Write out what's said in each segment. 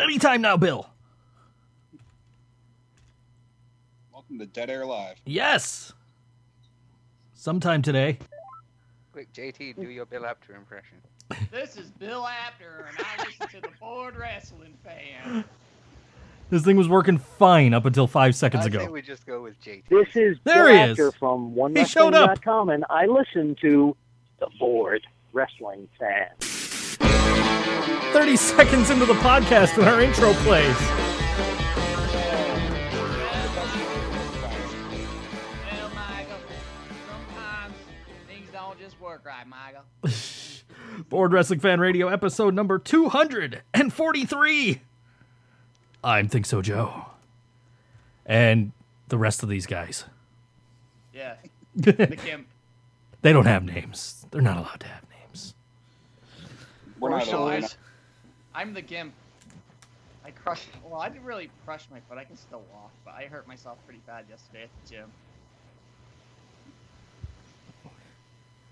Anytime now, Bill. Welcome to Dead Air Live. Yes. Sometime today. Quick, JT, do your Bill Apter impression. This is Bill Apter, and I listen to the Ford Wrestling Fan. This thing was working fine up until 5 seconds ago. I think we just go with JT. This is there Bill Apter is. From OneWrestling.com, and I listen to the Ford Wrestling Fan. 30 seconds into the podcast and our intro plays. Well, Michael, sometimes things don't just work right, Michael. Ford Wrestling Fan Radio, episode number 243. I'm Think So Joe. And the rest of these guys. Yeah. They don't have names. They're not allowed to have names. We're not allowed. I'm the Gimp. I crushed... Well, I didn't really crush my foot. I can still walk, but I hurt myself pretty bad yesterday at the gym.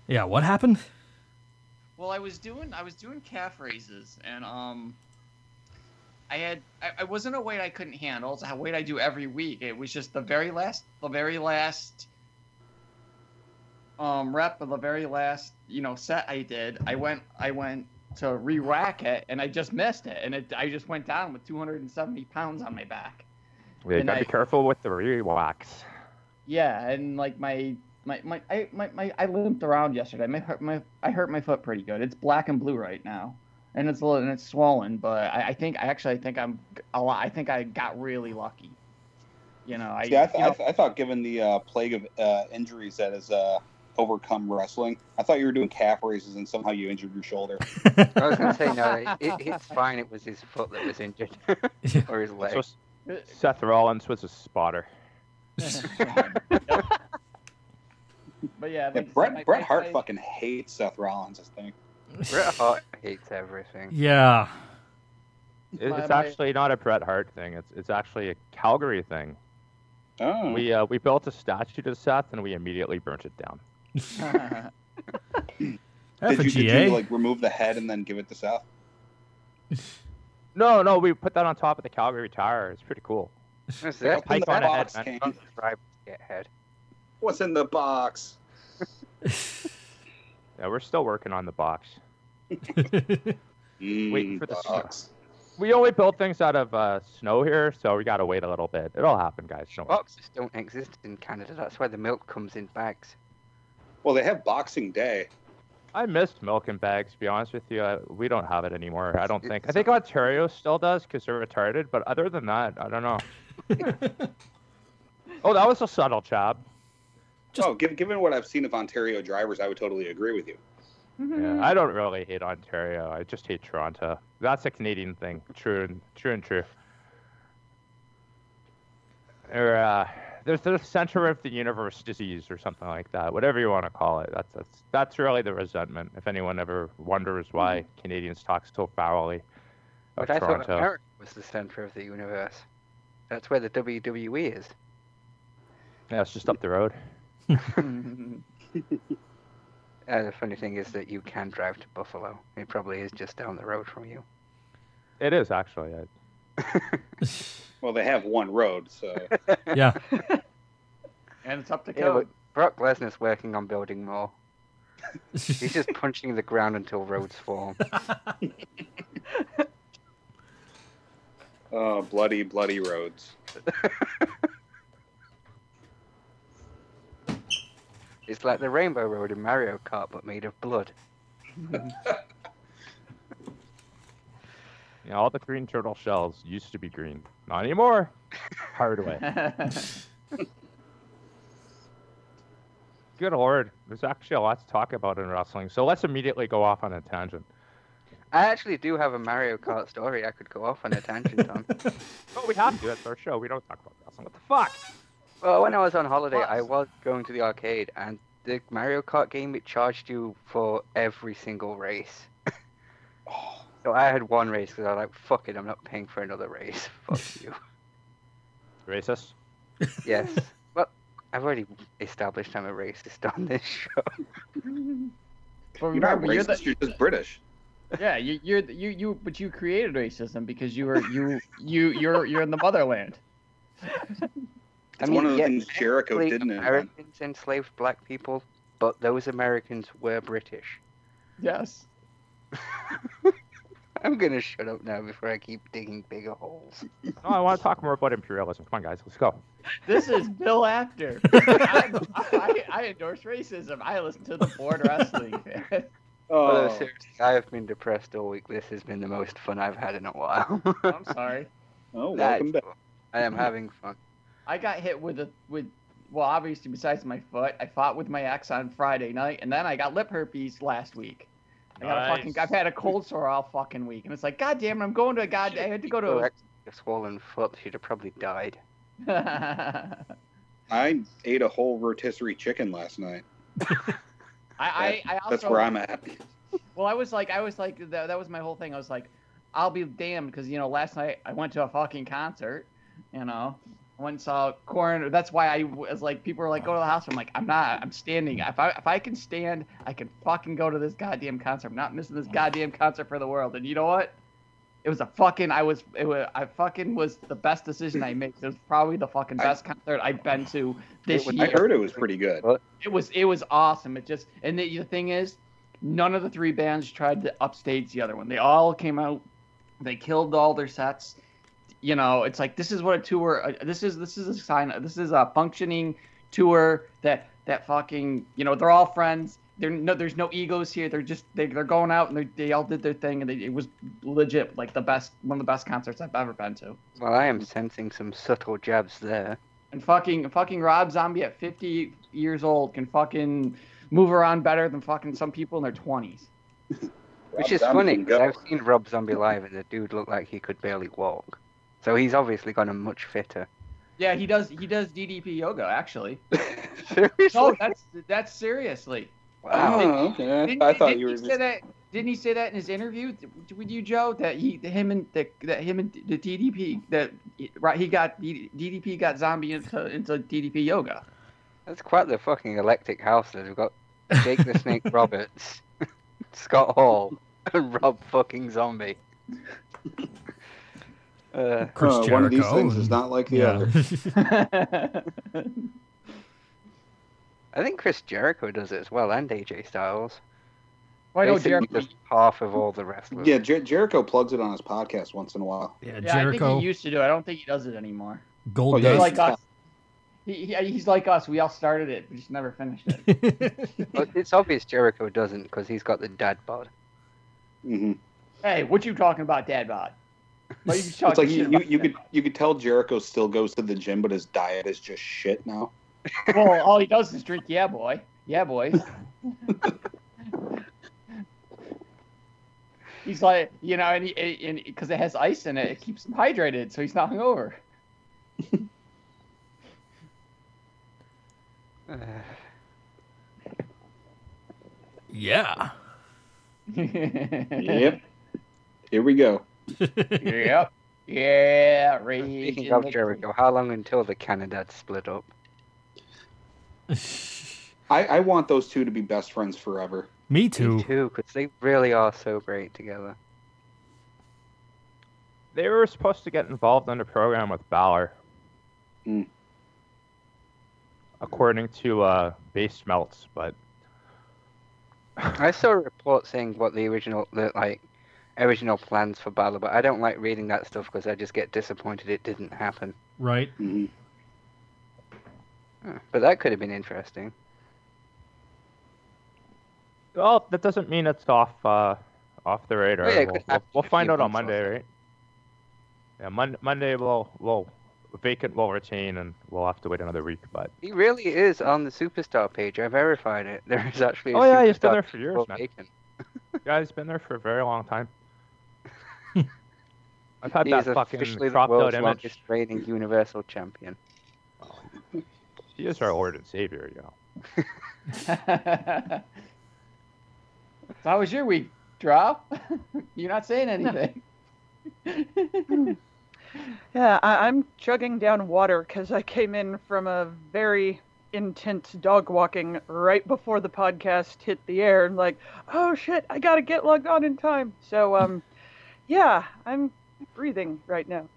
Yeah, what happened? Well, I was doing calf raises, and I wasn't a weight I couldn't handle. It's a weight I do every week. It was just the very last rep of the very last set I did. I went to re-rack it, and I just missed it, and I just went down with 270 pounds on my back. Well, you gotta be careful with the re-racks. Yeah, and like I limped around yesterday. I hurt my foot pretty good. It's black and blue right now, and it's a little, and it's swollen. But I think I got really lucky. I thought given the plague of injuries that has overcome wrestling, I thought you were doing calf raises and somehow you injured your shoulder. I was gonna say no. It's fine. It was his foot that was injured, or his leg. Seth Rollins was a spotter. But yeah, Bret Hart fucking hates Seth Rollins, I think. Bret Hart hates everything. Yeah. It's actually not a Bret Hart thing. It's actually a Calgary thing. Oh. We built a statue to Seth, and we immediately burnt it down. Did you like remove the head and then give it to Seth? No, we put that on top of the Calgary Tower. It's pretty cool. It's like a pike on a head. What's in the box? Yeah, we're still working on the box. Waiting for the box. We only build things out of snow here, so we gotta wait a little bit. It'll happen, guys. Boxes don't exist in Canada. That's why the milk comes in bags. Well, they have Boxing Day. I missed milk in bags, to be honest with you. We don't have it anymore. I think Ontario still does because they're retarded, but other than that, I don't know. Oh, that was a subtle jab. Given what I've seen of Ontario drivers, I would totally agree with you. Yeah, I don't really hate Ontario. I just hate Toronto. That's a Canadian thing. True. Or there's the center of the universe disease or something like that. Whatever you want to call it. That's really the resentment. If anyone ever wonders why Canadians talk so foully of Toronto. But I thought America was the center of the universe. That's where the WWE is. Yeah, it's just up the road. The funny thing is that you can drive to Buffalo. It probably is just down the road from you. It is, actually. Well, they have one road, so... Yeah. And it's up to code. Brock Lesnar's working on building more. He's just punching the ground until roads form. Oh, bloody, bloody roads. It's like the Rainbow Road in Mario Kart, but made of blood. Yeah, all the green turtle shells used to be green. Not anymore. Hard way. Good Lord. There's actually a lot to talk about in wrestling, so let's immediately go off on a tangent. I actually do have a Mario Kart story I could go off on a tangent on. But we have to. That's our show. We don't talk about wrestling. What the fuck? Well, when I was on holiday, I was going to the arcade, and the Mario Kart game, it charged you for every single race. So I had one race, because I was like, fuck it, I'm not paying for another race. Fuck you. Racist? Yes. Well, I've already established I'm a racist on this show. Well, you're not racist, you're just British. Yeah, you created racism because you're in the motherland. It's one of the things Jericho didn't. Americans enslaved black people, but those Americans were British. Yes. I'm gonna shut up now before I keep digging bigger holes. No, I want to talk more about imperialism. Come on, guys, let's go. This is Bill After. I endorse racism. I listen to the board wrestling. Man. Oh, no, seriously, I have been depressed all week. This has been the most fun I've had in a while. I'm sorry. Oh, welcome back. I am having fun. I got hit with obviously besides my foot, I fought with my ex on Friday night, and then I got lip herpes last week. I've had a cold sore all fucking week, and it's like, God damn it, I'm going to a goddamn. I had to go to a swollen foot. She'd have probably died. I ate a whole rotisserie chicken last night. That's where I'm at. Well, I was like, that was my whole thing. I was like, I'll be damned, because last night I went to a fucking concert. I went and saw Corn. That's why I was like, people were like, go to the hospital. I'm like, I'm not. I'm standing. If I can stand, I can fucking go to this goddamn concert. I'm not missing this goddamn concert for the world. And you know what? It was I fucking was the best decision I made. It was probably the fucking best concert I've been to this year. I heard it was pretty good. It was awesome. It just, and the thing is, none of the three bands tried to upstage the other one. They all came out. They killed all their sets. It's like, this is what a tour. This is a sign. This is a functioning tour that fucking. They're all friends. There's no egos here. They're just they're going out and they all did their thing, and it was legit like the best, one of the best concerts I've ever been to. Well, I am sensing some subtle jabs there. And fucking Rob Zombie at 50 years old can fucking move around better than fucking some people in their 20s. Which is funny because I've seen Rob Zombie live, and the dude looked like he could barely walk. So he's obviously gotten much fitter. Yeah, he does DDP yoga, actually. Seriously? No, that's seriously. Wow. Okay. I thought you were just... Didn't he say that in his interview with you, Joe? That him and the DDP DDP got Zombie into DDP yoga. That's quite the fucking eclectic house that we've got. Jake the Snake Roberts, Scott Hall, and Rob fucking Zombie. One of these things is not like the other. I think Chris Jericho does it as well, and AJ Styles. Why don't Jericho just half of all the wrestlers? Yeah, Jericho plugs it on his podcast once in a while. Yeah, Jericho. I think he used to do it. I don't think he does it anymore. He's like us. He's like us. We all started it, but just never finished it. Well, it's obvious Jericho doesn't because he's got the dad bod. Mm-hmm. Hey, what you talking about, dad bod? It's like you could tell Jericho still goes to the gym, but his diet is just shit now. Well, all he does is drink yeah boy. He's like, and because it has ice in it, it keeps him hydrated, so he's not hungover. Yeah. Yep. Here we go. Yep. Yeah. Speaking of Jericho, how long until the Canadads split up? I want those two to be best friends forever. Me too, because they really are so great together. They were supposed to get involved in a program with Balor. Mm. According to Base Melts, but... I saw a report saying what the original plans for Balor, but I don't like reading that stuff because I just get disappointed it didn't happen. Right. Mm-hmm. But that could have been interesting. Well, that doesn't mean it's off the radar. Oh, yeah, we'll find out on Monday, right? Yeah, Monday we'll retain, and we'll have to wait another week. But he really is on the Superstar page. I verified it. There is actually. Oh yeah, he's been there for years, man. Yeah, he's been there for a very long time. I've had that fucking cropped out image. He's reigning Universal Champion. Well, he is our Lord and Savior, So how was your week, Drop? You're not saying anything. Yeah, I'm chugging down water because I came in from a very intense dog walking right before the podcast hit the air, and like, oh shit, I gotta get logged on in time. So yeah, I'm breathing right now.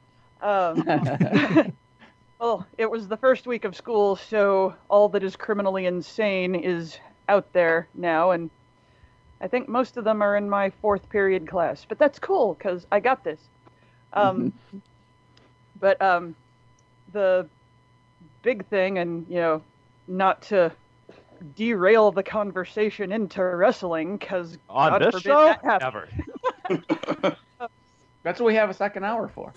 Well, it was the first week of school, so all that is criminally insane is out there now, and I think most of them are in my fourth period class, but that's cool because I got this. But the big thing, and you know, not to derail the conversation into wrestling, because on God this forbid show, that never. That's what we have a second hour for.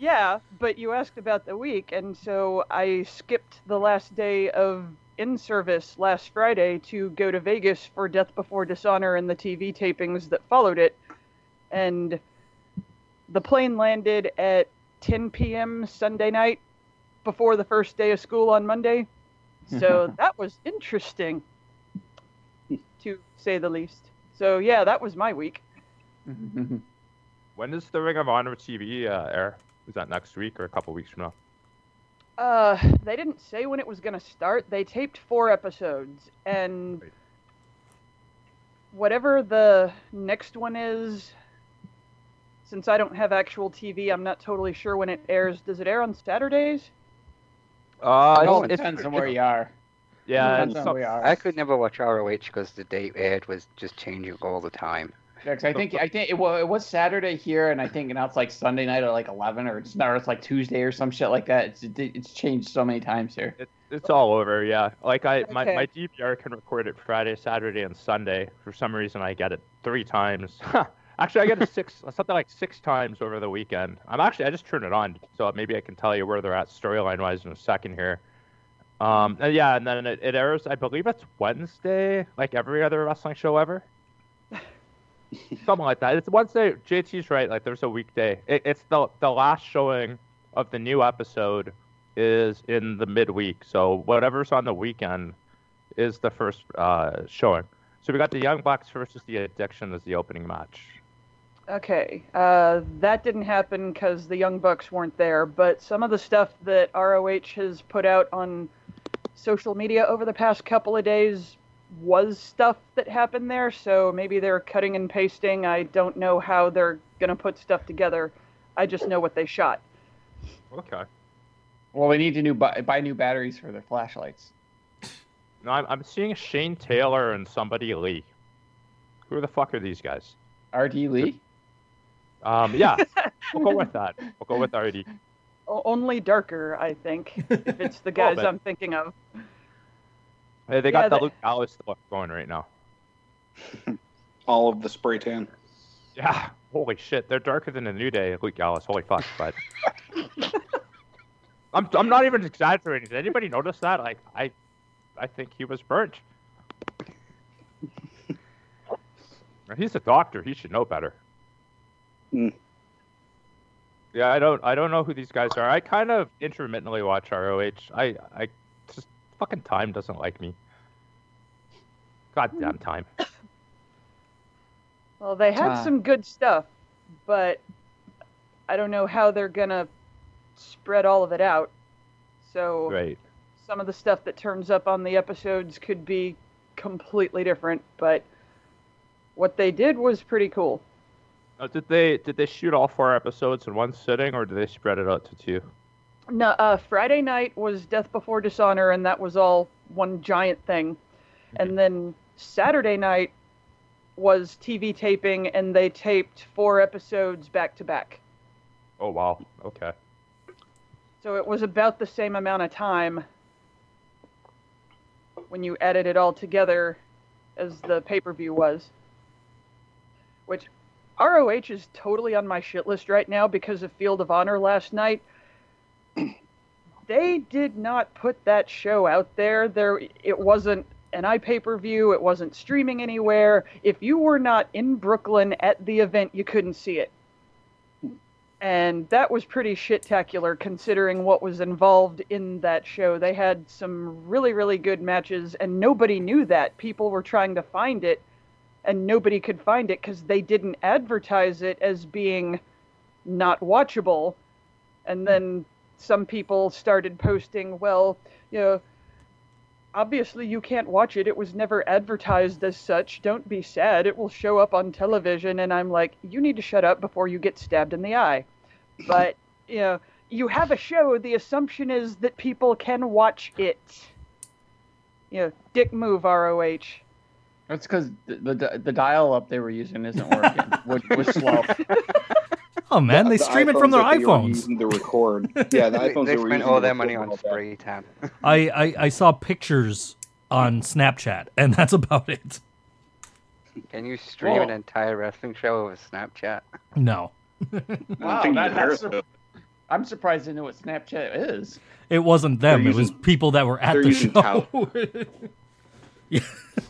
Yeah, but you asked about the week, and so I skipped the last day of in-service last Friday to go to Vegas for Death Before Dishonor and the TV tapings that followed it, and the plane landed at 10 p.m. Sunday night before the first day of school on Monday, so that was interesting, to say the least. So yeah, that was my week. When does the Ring of Honor TV air? Was that next week or a couple weeks from now? They didn't say when it was going to start. They taped 4 episodes, and whatever the next one is, since I don't have actual TV, I'm not totally sure when it airs. Does it air on Saturdays? No, it depends on where you are. Yeah, I could never watch ROH because the date aired was just changing all the time. Yeah, cause I think it was Saturday here, and I think now it's like Sunday night or like 11, or it's like Tuesday or some shit like that. It's changed so many times here. It's all over, yeah. Like my DVR can record it Friday, Saturday, and Sunday. For some reason, I get it 3 times. Actually, I get it something like six times over the weekend. I just turn it on, so maybe I can tell you where they're at storyline wise in a second here. And then it airs. I believe it's Wednesday, like every other wrestling show ever. Something like that. It's Wednesday. JT's right. Like, there's a weekday. It's the last showing of the new episode is in the midweek. So whatever's on the weekend is the first showing. So we got the Young Bucks versus the Addiction as the opening match. Okay. That didn't happen because the Young Bucks weren't there. But some of the stuff that ROH has put out on social media over the past couple of days was stuff that happened there, so maybe they're cutting and pasting. I don't know how they're gonna put stuff together. I just know what they shot. Okay. Well, they need to buy new batteries for their flashlights. No, I'm seeing Shane Taylor and somebody Lee. Who the fuck are these guys? R.D. Lee? Yeah, we'll go with that. We'll go with R.D. Only darker, I think, if it's the guys I'm thinking of. Hey, they got the Luke Gallows stuff going right now. All of the spray tan. Yeah, holy shit. They're darker than the New Day, Luke Gallows. Holy fuck, bud. I'm not even exaggerating. Did anybody notice that? Like, I think he was burnt. He's a doctor. He should know better. Mm. Yeah, I don't know who these guys are. I kind of intermittently watch ROH. I just... Fucking time doesn't like me. Goddamn time. Well, they had some good stuff, but I don't know how they're gonna spread all of it out. So some of the stuff that turns up on the episodes could be completely different, but what they did was pretty cool. Did they shoot all 4 episodes in one sitting, or did they spread it out to 2? No, Friday night was Death Before Dishonor, and that was all one giant thing. And then Saturday night was TV taping, and they taped 4 episodes back to back. Oh, wow. Okay. So it was about the same amount of time when you added it all together as the pay-per-view was. Which, ROH is totally on my shit list right now because of Field of Honor last night. They did not put that show out there. It wasn't an iPay-per-view. It wasn't streaming anywhere. If you were not in Brooklyn at the event, you couldn't see it. And that was pretty shit-tacular considering what was involved in that show. They had some really, really good matches, and nobody knew that. People were trying to find it, and nobody could find it because they didn't advertise it as being not watchable. And then some people started posting, well, you know, obviously you can't watch it. It was never advertised as such. Don't be sad. It will show up on television. And I'm like, you need to shut up before you get stabbed in the eye. But, you know, you have a show. The assumption is that people can watch it. You know, dick move, ROH. That's because the dial-up they were using isn't working, which was slow. Oh, man, they stream it from their iPhones. They record. Yeah, the iPhones they spent all their money on spray tan. I saw pictures on Snapchat, and that's about it. Can you stream an entire wrestling show over Snapchat? No. Wow, I'm surprised they know what Snapchat is. It wasn't them. It was people that were at the show. Yeah.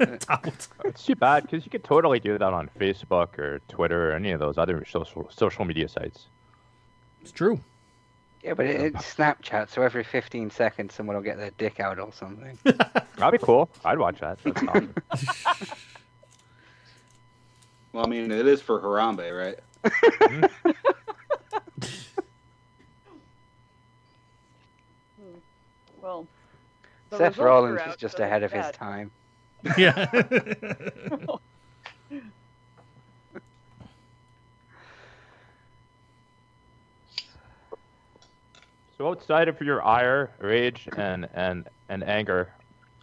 It's too bad because you could totally do that on Facebook or Twitter or any of those other social media sites. It's true. Yeah, but it's Snapchat, so every 15 seconds someone will get their dick out or something. That'd be cool. I'd watch that. That's awesome. Well, I mean, it is for Harambe, right? Mm-hmm. Well, Seth Rollins is just ahead of his time. Yeah. So outside of your ire, rage, and anger,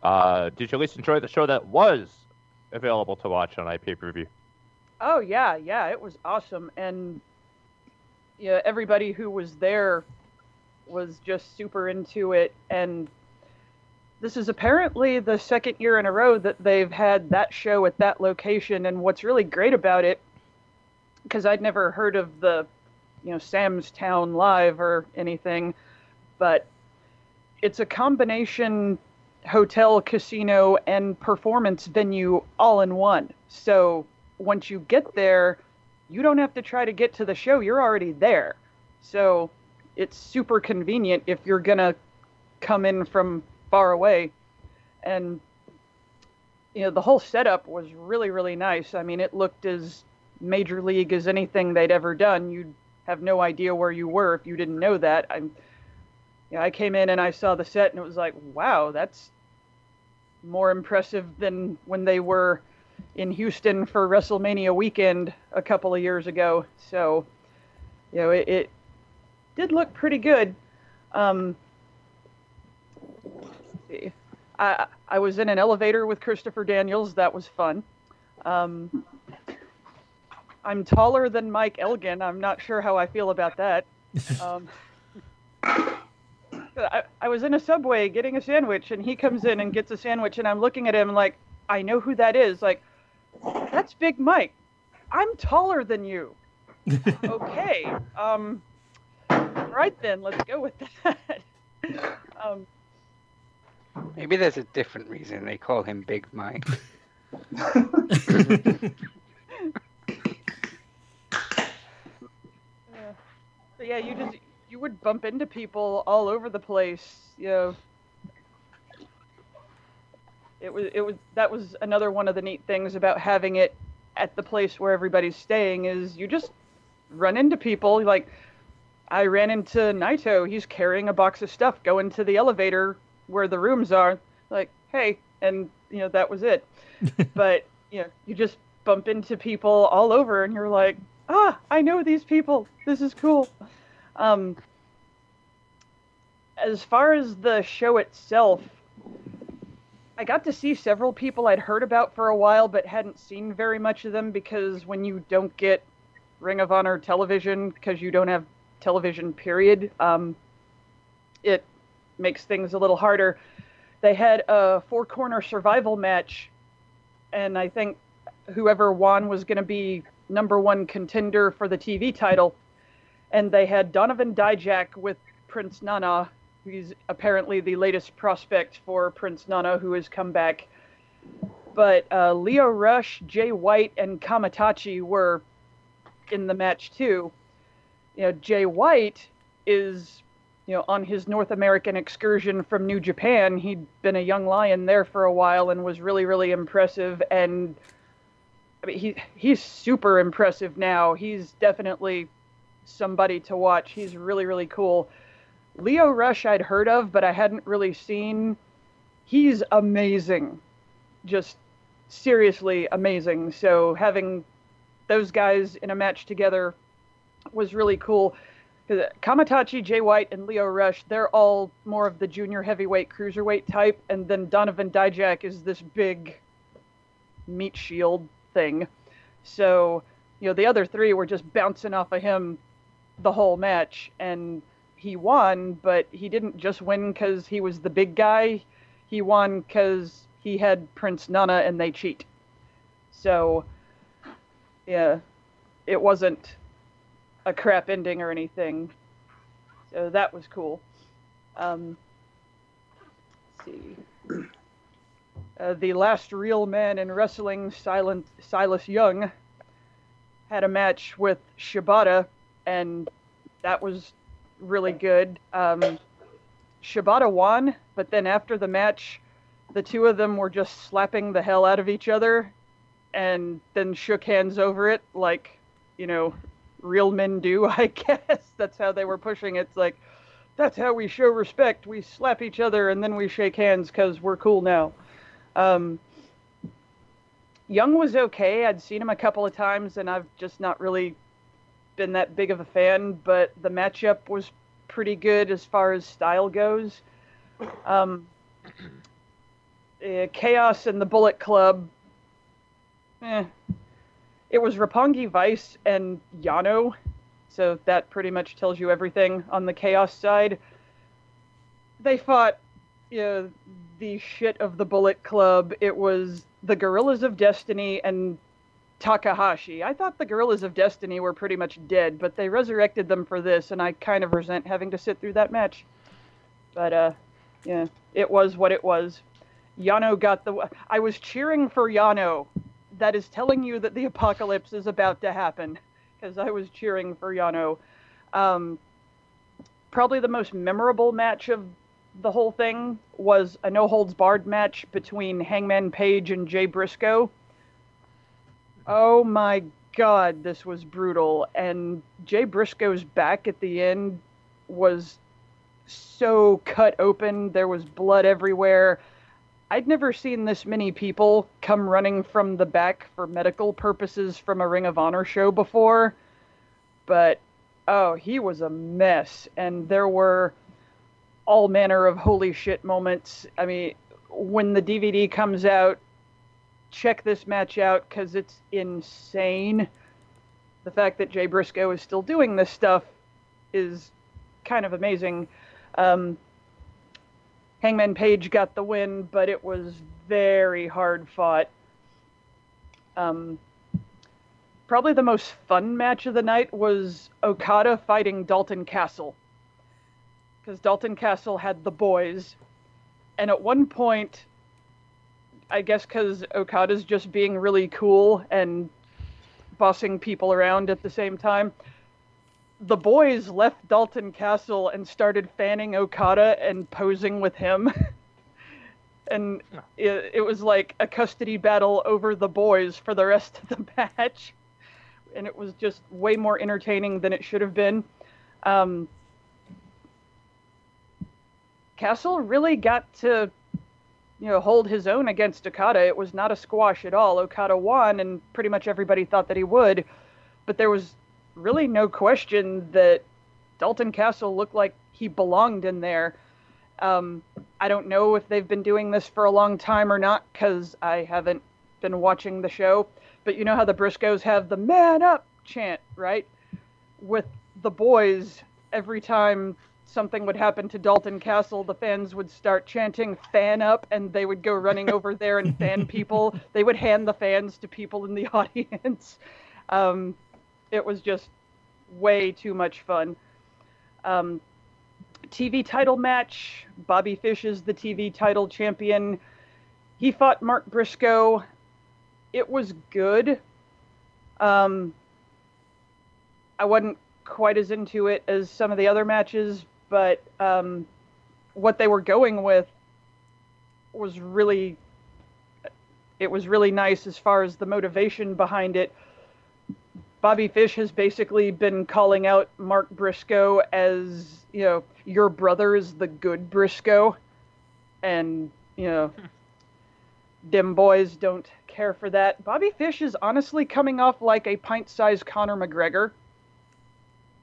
did you at least enjoy the show that was available to watch on iPay-per-view? Oh, yeah. It was awesome. And yeah, everybody who was there was just super into it. And this is apparently the second year in a row that they've had that show at that location. And what's really great about it, because I'd never heard of the, you know, Sam's Town Live or anything, but it's a combination hotel, casino, and performance venue all in one. So once you get there, you don't have to try to get to the show. You're already there. So it's super convenient if you're going to come in from far away. And you know, the whole setup was really, really nice. I mean, it looked as major league as anything they'd ever done. You'd have no idea where you were if you didn't know that. I came in and I saw the set and it was like, wow, that's more impressive than when they were in Houston for WrestleMania weekend a couple of years ago. So, you know, it did look pretty good. I was in an elevator with Christopher Daniels. That was fun. I'm taller than Mike Elgin. I'm not sure how I feel about that. I was in a Subway getting a sandwich, and he comes in and gets a sandwich, and I'm looking at him like, I know who that is. Like, that's Big Mike. I'm taller than you. Okay. Right then, let's go with that. Maybe there's a different reason they call him Big Mike. Yeah, you would bump into people all over the place. You know, it was that was another one of the neat things about having it at the place where everybody's staying is you just run into people. Like, I ran into Naito. He's carrying a box of stuff. Go into the elevator where the rooms are, like, hey, and, you know, that was it. But, you know, you just bump into people all over, and you're like, I know these people. This is cool. As far as the show itself, I got to see several people I'd heard about for a while, but hadn't seen very much of them, because when you don't get Ring of Honor television, because you don't have television, period, it makes things a little harder. They had a four-corner survival match, and I think whoever won was going to be number one contender for the TV title. And they had Donovan Dijak with Prince Nana, who's apparently the latest prospect for Prince Nana, who has come back. But Lio Rush, Jay White, and Kamatachi were in the match too. You know, Jay White is, you know, on his North American excursion from New Japan. He'd been a young lion there for a while and was really, really impressive. And I mean, he's super impressive now. He's definitely somebody to watch. He's really, really cool. Leo Rush I'd heard of, but I hadn't really seen. He's amazing. Just seriously amazing. So having those guys in a match together was really cool. Kamatachi, Jay White, and Leo Rush, they're all more of the junior heavyweight, cruiserweight type. And then Donovan Dijak is this big meat shield thing. So, you know, the other three were just bouncing off of him the whole match. And he won, but he didn't just win because he was the big guy. He won because he had Prince Nana and they cheat. So, yeah, it wasn't a crap ending or anything. So that was cool. Let's see. The last real man in wrestling, Silas Young, had a match with Shibata, and that was really good. Shibata won, but then after the match, the two of them were just slapping the hell out of each other and then shook hands over it like, you know, real men do, I guess. That's how they were pushing it. It's like, that's how we show respect. We slap each other and then we shake hands because we're cool now. Young was okay. I'd seen him a couple of times and I've just not really been that big of a fan, but the matchup was pretty good as far as style goes. Chaos and the Bullet Club. It was Roppongi Vice and Yano, so that pretty much tells you everything on the Chaos side. They fought, you know, the shit of the Bullet Club. It was the Guerrillas of Destiny and Takahashi. I thought the Guerrillas of Destiny were pretty much dead, but they resurrected them for this, and I kind of resent having to sit through that match. But, yeah, it was what it was. Yano got the... I was cheering for Yano. That is telling you that the apocalypse is about to happen, because I was cheering for Yano. Probably the most memorable match of the whole thing was a no-holds-barred match between Hangman Page and Jay Briscoe. Oh my God, this was brutal. And Jay Briscoe's back at the end was so cut open. There was blood everywhere. I'd never seen this many people come running from the back for medical purposes from a Ring of Honor show before, but, oh, he was a mess, and there were all manner of holy shit moments. I mean, when the DVD comes out, check this match out, because it's insane. The fact that Jay Briscoe is still doing this stuff is kind of amazing. Hangman Page got the win, but it was very hard fought. Probably the most fun match of the night was Okada fighting Dalton Castle, because Dalton Castle had the boys. And at one point, I guess because Okada's just being really cool and bossing people around at the same time, the boys left Dalton Castle and started fanning Okada and posing with him. And it was like a custody battle over the boys for the rest of the match. And it was just way more entertaining than it should have been. Castle really got to, you know, hold his own against Okada. It was not a squash at all. Okada won, and pretty much everybody thought that he would. But there was really no question that Dalton Castle looked like he belonged in there. I don't know if they've been doing this for a long time or not, because I haven't been watching the show. But you know how the Briscoes have the "man up" chant, right? With the boys, every time something would happen to Dalton Castle, the fans would start chanting "fan up," and they would go running over there and fan people. They would hand the fans to people in the audience. It was just way too much fun. TV title match. Bobby Fish is the TV title champion. He fought Mark Briscoe. It was good. I wasn't quite as into it as some of the other matches, but what they were going with was really... It was really nice as far as the motivation behind it. Bobby Fish has basically been calling out Mark Briscoe as, you know, your brother is the good Briscoe. And, you know, them boys don't care for that. Bobby Fish is honestly coming off like a pint-sized Conor McGregor.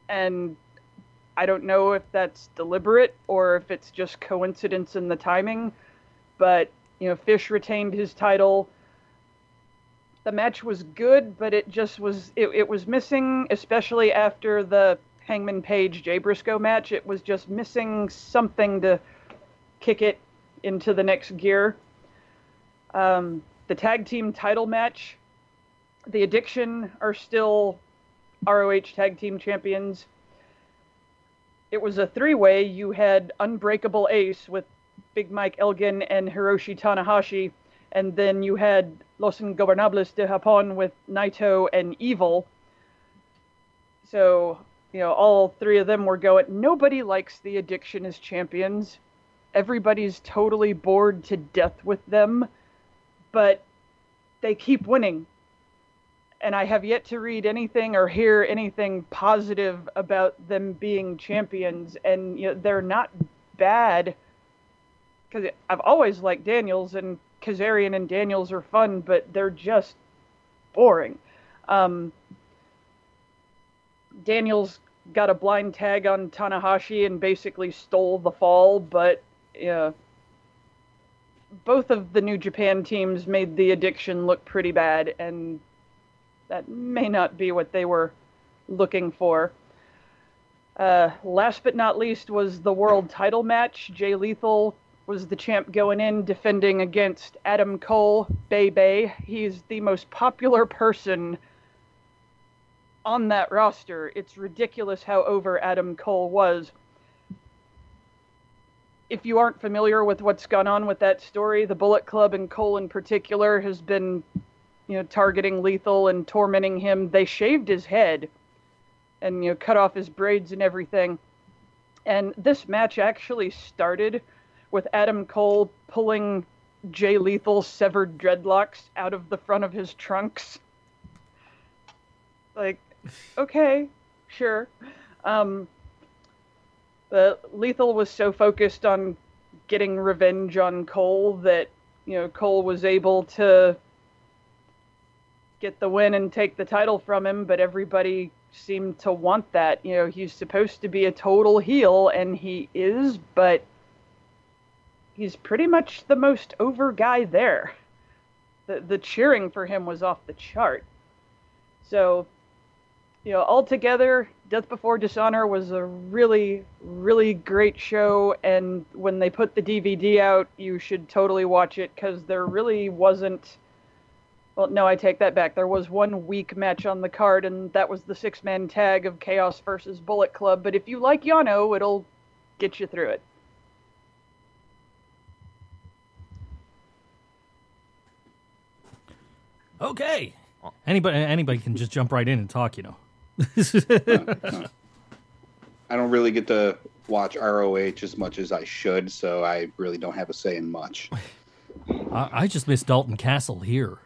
And I don't know if that's deliberate or if it's just coincidence in the timing. But, you know, Fish retained his title. The match was good, but it just was... It was missing, especially after the Hangman Page-Jay Briscoe match. It was just missing something to kick it into the next gear. The tag team title match. The Addiction are still ROH tag team champions. It was a three-way. You had Unbreakable Ace with Big Mike Elgin and Hiroshi Tanahashi. And then you had Los Ingobernables de Japón with Naito and Evil. So, you know, all three of them were going. Nobody likes the Addiction as champions. Everybody's totally bored to death with them. But they keep winning. And I have yet to read anything or hear anything positive about them being champions. And, you know, they're not bad. Because I've always liked Daniels, and Kazarian and Daniels are fun, but they're just boring. Daniels got a blind tag on Tanahashi and basically stole the fall, but both of the New Japan teams made the Addiction look pretty bad, and that may not be what they were looking for. Last but not least was the world title match. Jay Lethal was the champ going in, defending against Adam Cole, Bebe. He's the most popular person on that roster. It's ridiculous how over Adam Cole was. If you aren't familiar with what's gone on with that story, the Bullet Club and Cole in particular has been, you know, targeting Lethal and tormenting him. They shaved his head and, you know, cut off his braids and everything. And this match actually started with Adam Cole pulling Jay Lethal's severed dreadlocks out of the front of his trunks. Like, okay, sure. The Lethal was so focused on getting revenge on Cole that, you know, Cole was able to get the win and take the title from him, but everybody seemed to want that. You know, he's supposed to be a total heel, and he is, but he's pretty much the most over guy there. The cheering for him was off the chart. So, you know, altogether, Death Before Dishonor was a really, really great show. And when they put the DVD out, you should totally watch it, because there really wasn't... Well, no, I take that back. There was one weak match on the card, and that was the six-man tag of Chaos versus Bullet Club. But if you like Yano, it'll get you through it. Okay. Anybody can just jump right in and talk, you know. I don't really get to watch ROH as much as I should, so I really don't have a say in much. I just miss Dalton Castle here.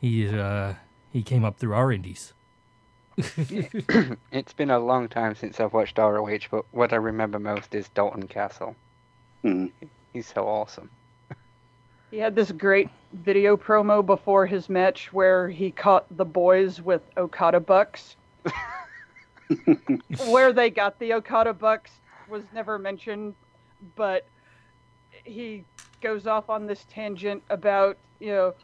He came up through our indies. It's been a long time since I've watched ROH, but what I remember most is Dalton Castle. Mm. He's so awesome. He had this great video promo before his match where he caught the boys with Okada bucks. Where they got the Okada bucks was never mentioned, but he goes off on this tangent about, you know,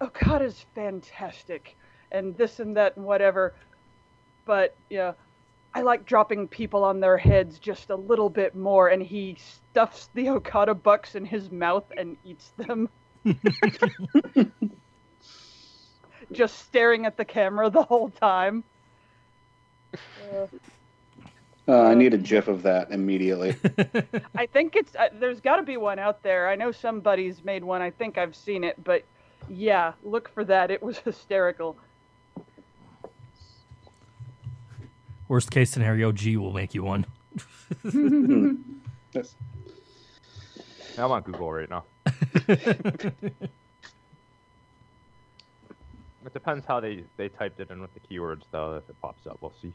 Okada's fantastic and this and that and whatever, but, you know, I like dropping people on their heads just a little bit more, and he stuffs the Okada bucks in his mouth and eats them. Just staring at the camera the whole time. I need a GIF of that immediately. I think it's... there's got to be one out there. I know somebody's made one. I think I've seen it, but yeah, look for that. It was hysterical. Worst case scenario, G will make you one. Yes. I'm on Google right now. depends how they typed it in with the keywords, though. If it pops up, we'll see.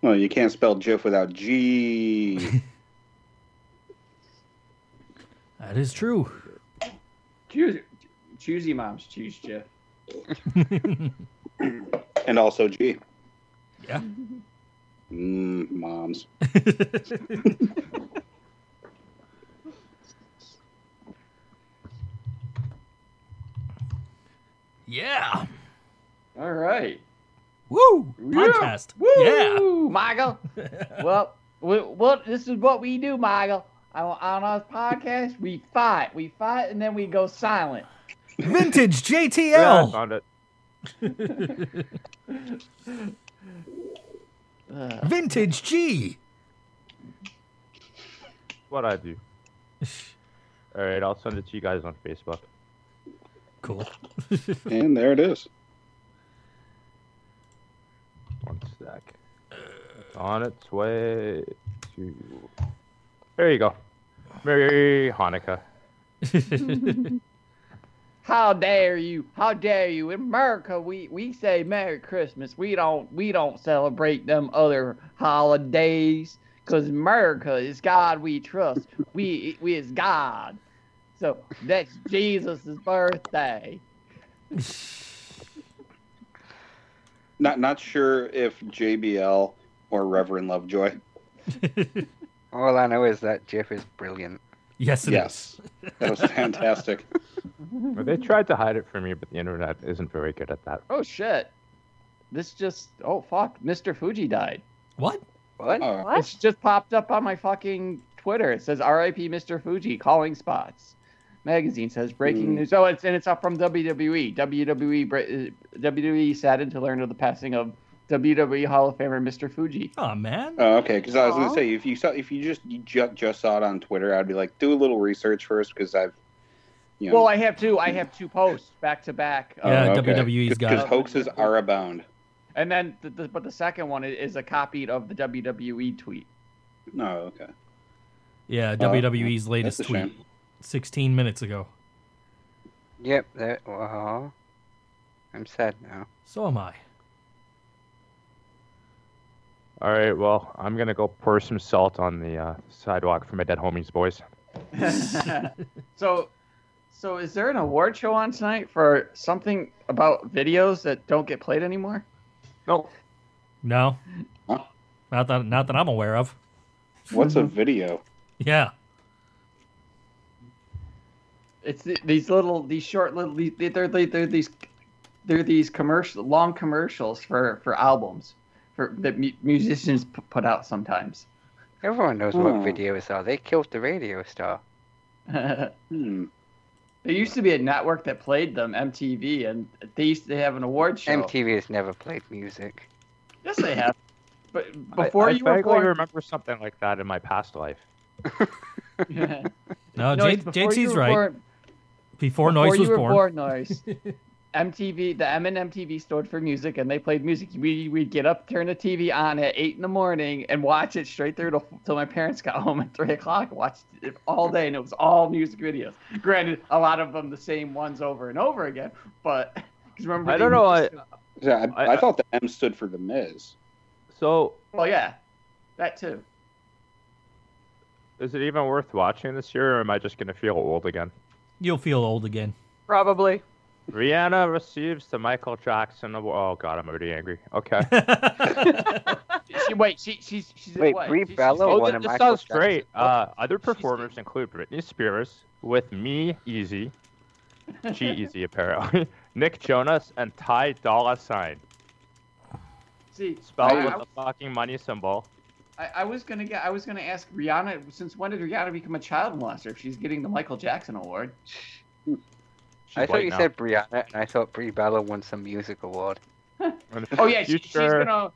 Well, you can't spell GIF without G. That is true. Choosy moms choose GIF. And also G. Yeah. Moms. Yeah. All right. Woo! Podcast. Woo! Yeah. Michael. Well, this is what we do, Michael. On our podcast, we fight. We fight, and then we go silent. Vintage JTL. Yeah, I found it. Vintage G. What I do. All right, I'll send it to you guys on Facebook. Cool. And there it is. One sec. It's on its way to... There you go. Merry Hanukkah. How dare you? How dare you? In America, we say Merry Christmas. We don't celebrate them other holidays. Because America is God we trust. We is God. So that's Jesus' birthday. Not sure if JBL or Reverend Lovejoy. All I know is that Jeff is brilliant. Yes, it is. That was fantastic. Well, they tried to hide it from you, but the internet isn't very good at that. Oh, shit. Fuck. Mr. Fuji died. What? What? It's just popped up on my fucking Twitter. It says, R.I.P. Mr. Fuji, calling spots. Magazine says breaking news. Oh, it's up from WWE. WWE saddened to learn of the passing of WWE Hall of Famer Mr. Fuji. Oh man. Oh, okay. Because I was going to say if you just saw it on Twitter, I'd be like, do a little research first because I've. You know, well, I have two posts back to back. Yeah, okay. WWE's got because hoaxes are abound. And then, but the second one is a copy of the WWE tweet. No, oh, okay. Yeah, WWE's latest tweet. Shame. 16 minutes ago. Yep. I'm sad now. So am I. All right. Well, I'm gonna go pour some salt on the sidewalk for my dead homies, boys. So is there an award show on tonight for something about videos that don't get played anymore? No. Huh? Not that I'm aware of. What's a video? Yeah. It's these commercial long commercials for albums that musicians put out sometimes. Everyone knows what videos are. They killed the radio star. There used to be a network that played them, MTV, and they used to have an award show. MTV has never played music. Yes, they have. But before you were born, I remember something like that in my past life. Yeah. No, JT's right. Before Noise was born. Noise. MTV, the M and MTV stood for music, and they played music. We'd get up, turn the TV on at 8 a.m, and watch it straight through till my parents got home at 3 o'clock. Watched it all day, and it was all music videos. Granted, a lot of them the same ones over and over again. But cause remember, I don't know. I thought the M stood for The Miz. So, well, yeah, that too. Is it even worth watching this year, or am I just going to feel old again? You'll feel old again. Probably. Rihanna receives the Michael Jackson Award. Oh, God, I'm already angry. Okay. Wait, Brie Bella won a Michael Jackson. This sounds great. Other performers include Britney Spears with G-Eazy, apparently, Nick Jonas, and Ty Dolla $ign. See, spelled with a fucking money symbol. I was gonna ask Rihanna. Since when did Rihanna become a child molester? If she's getting the Michael Jackson Award. I thought you said Brianna, and I thought Brie Bella won some music award. Oh yeah, she's gonna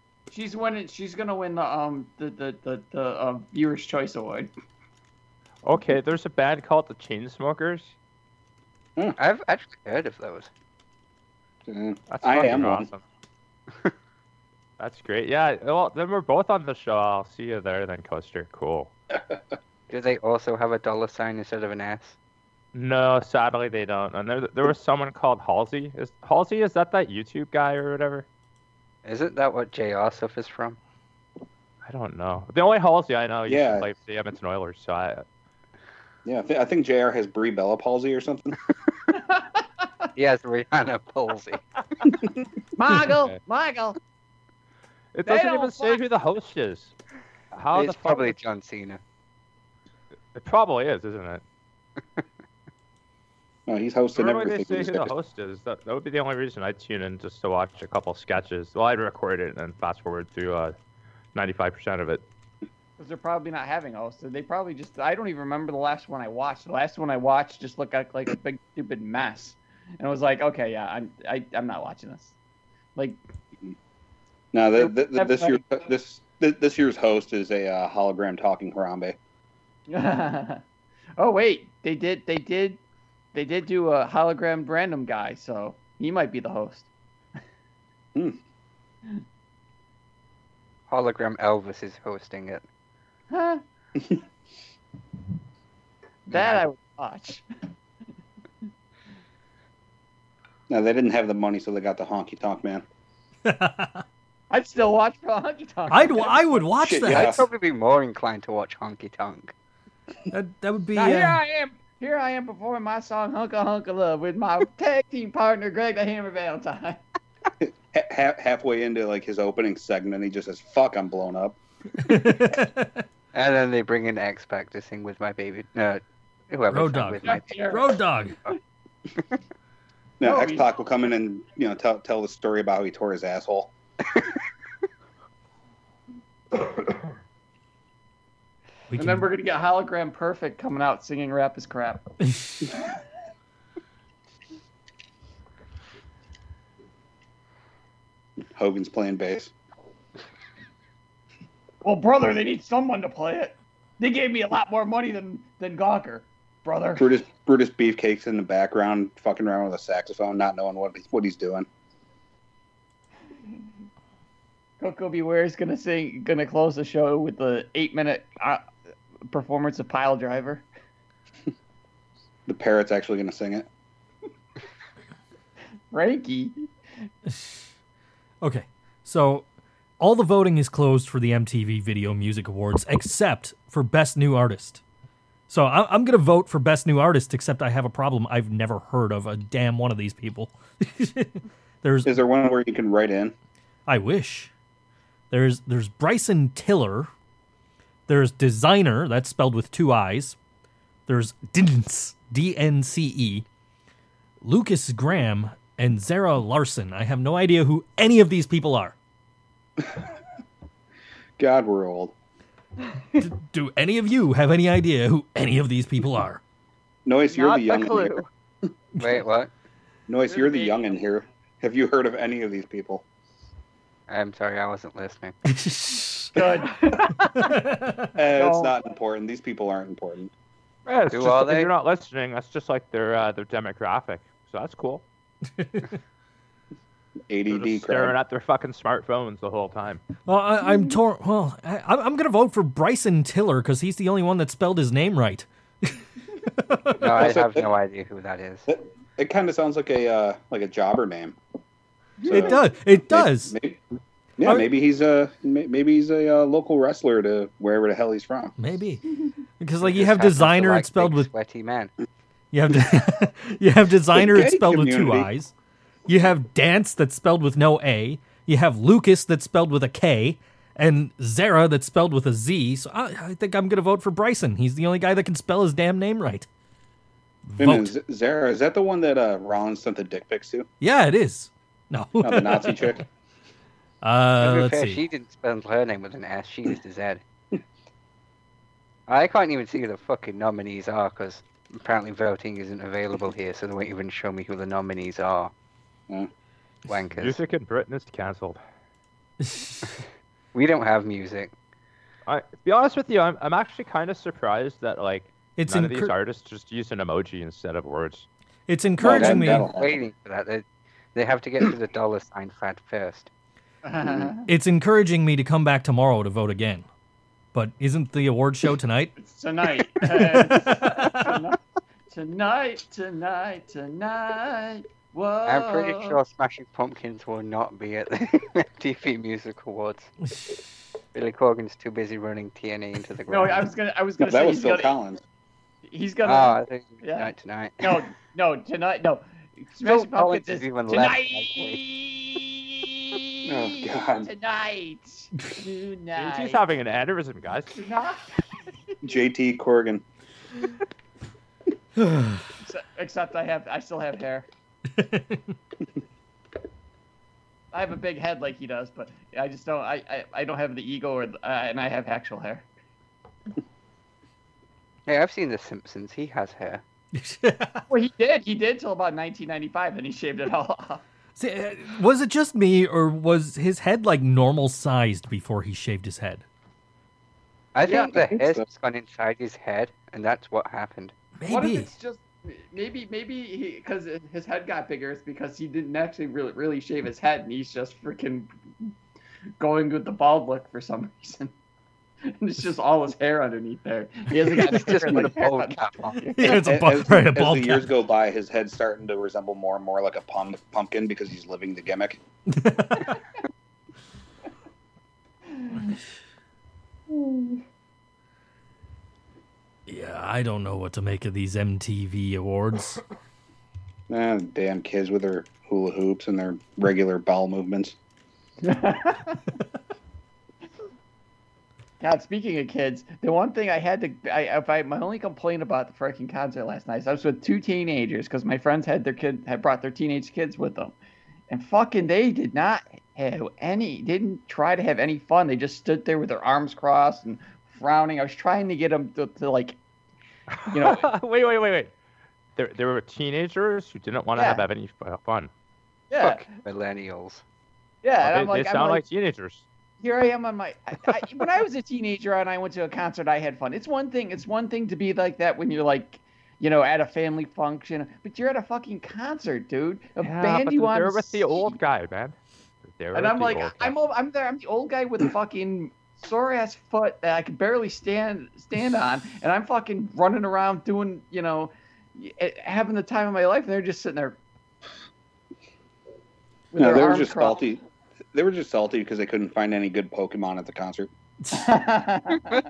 win the Viewer's Choice Award. Okay, there's a band called the Chainsmokers. I've actually heard of those. That's awesome. That's great. Yeah, well, then we're both on the show. I'll see you there then, Coaster. Cool. Do they also have a dollar sign instead of an S? No, sadly they don't. And there was someone called Halsey. Is that YouTube guy or whatever? Isn't that what Jay Ossoff is from? I don't know. The only Halsey I know used to play for the Edmonton Oilers. So I think JR has Brie Bella palsy or something. Yes, Rihanna palsy. Michael. It doesn't even say who the host is. It's probably John Cena. It probably is, isn't it? No, he's hosting everything. They say who the host is. That would be the only reason I'd tune in, just to watch a couple sketches. Well, I'd record it and fast forward through 95% of it. Because they're probably not having hosts. They probably just... I don't even remember the last one I watched. The last one I watched just looked like a big, stupid mess. And I was like, okay, yeah, I'm not watching this. Like... No, this year's host is a hologram talking Harambe. Oh wait, they did do a hologram random guy, so he might be the host. Hmm. Hologram Elvis is hosting it. Huh? That I would watch. No, they didn't have the money, so they got the Honky Tonk Man. I'd still watch Honky Tonk. I would watch that. Yeah. I'd probably be more inclined to watch Honky Tonk. That would be. Now, here I am performing my song "Hunka Hunka Love" with my tag team partner Greg the Hammer Valentine. Halfway into like his opening segment, he just says, "Fuck, I'm blown up." And then they bring in X Pac to sing with my baby. No, whoever. Road Dogg. Road Dogg. No, X Pac will come in and tell the story about how he tore his asshole. And then we're going to get Hologram Perfect coming out singing Rap is Crap. Hogan's playing bass. Well, brother, they need someone to play it. They gave me a lot more money than Gawker, brother. Brutus Beefcake's in the background fucking around with a saxophone, not knowing what he's doing. Coco Beware is gonna close the show with the 8-minute performance of Pile Driver. The parrot's actually gonna sing it. Frankie. Okay, so all the voting is closed for the MTV Video Music Awards except for Best New Artist. So I'm gonna vote for Best New Artist, except I have a problem. I've never heard of a damn one of these people. Is there one where you can write in? I wish. There's Bryson Tiller. There's Designer, that's spelled with two I's. There's Dnce, D-N-C-E. Lucas Graham and Zara Larson. I have no idea who any of these people are. God, we're old. Do any of you have any idea who any of these people are? Noyce, you're the young one here. Wait, what? Noyce, you're the young in here. Have you heard of any of these people? I'm sorry, I wasn't listening. Good. It's not important. These people aren't important. Yeah, if you're not listening, that's just like their demographic. So that's cool. ADD staring at their fucking smartphones the whole time. Well, I'm torn. Well, I'm gonna vote for Bryson Tiller because he's the only one that spelled his name right. No, I have no idea who that is. It kind of sounds like a jobber name. So it does. Maybe he's a local wrestler to wherever the hell he's from. Maybe because you have Designer, it's spelled with sweaty man. You have Designer, it's spelled with two I's. You have Dance, that's spelled with no A. You have Lucas, that's spelled with a K, and Zara, that's spelled with a Z. So I think I'm gonna vote for Bryson. He's the only guy that can spell his damn name right. Vote. Zara, is that the one that Rollins sent the dick pics to? Yeah, it is. No. Oh, the Nazi chick. Let's see. She didn't spell her name with an S. She used a Z. I can't even see who the fucking nominees are because apparently voting isn't available here, so they won't even show me who the nominees are. Yeah. Wankers. Music in Britain is cancelled. We don't have music. To be honest with you, I'm actually kind of surprised that none of these artists just use an emoji instead of words. It's encouraging me. I'm waiting for that. They have to get to the $ sign fat first. It's encouraging me to come back tomorrow to vote again. But isn't the award show tonight? It's tonight. Tonight. Whoa. I'm pretty sure Smashing Pumpkins will not be at the MTV Music Awards. Billy Corgan's too busy running TNA into the ground. No, I was gonna say that was Phil Collins. He's gonna. Oh, I think tonight. No, tonight. No, Smashing Pumpkins is even tonight. Oh God. Tonight. He's having an aneurysm, guys. JT Corgan. Except I still have hair. I have a big head like he does, but I just don't. I don't have the ego, and I have actual hair. Hey, I've seen The Simpsons. He has hair. Well, he did till about 1995, and he shaved it all off. See, was it just me, or was his head like normal sized before he shaved his head? I think the hair's just gone inside his head, and that's what happened. Maybe. What if it's just? Maybe because his head got bigger, it's because he didn't actually really shave his head, and he's just freaking going with the bald look for some reason. And it's just all his hair underneath there. He hasn't got just like a bald cap on. Yeah, it's a bald, right, a bald cap. As the years go by, his head's starting to resemble more and more like a pumpkin because he's living the gimmick. Yeah, I don't know what to make of these MTV awards. Damn kids with their hula hoops and their regular bowel movements. God, speaking of kids, the one thing my only complaint about the freaking concert last night is I was with two teenagers because my friends had brought their teenage kids with them, and fucking they did not have any, didn't try to have any fun. They just stood there with their arms crossed and frowning. I was trying to get them to like, you know. Wait. There were teenagers who didn't want to have any fun. Yeah. Fuck millennials. Yeah. Well, and they sound like teenagers. Here I am on my. When I was a teenager and I went to a concert, I had fun. It's one thing to be like that when you're like, you know, at a family function, but you're at a fucking concert, dude. Band you on. They're with the old guy, man. And I'm like, I'm there. I'm the old guy with a fucking sore ass foot that I can barely stand on, and I'm fucking running around doing, you know, having the time of my life, and they're just sitting there. No, they were just salty. They were just salty because they couldn't find any good Pokemon at the concert. I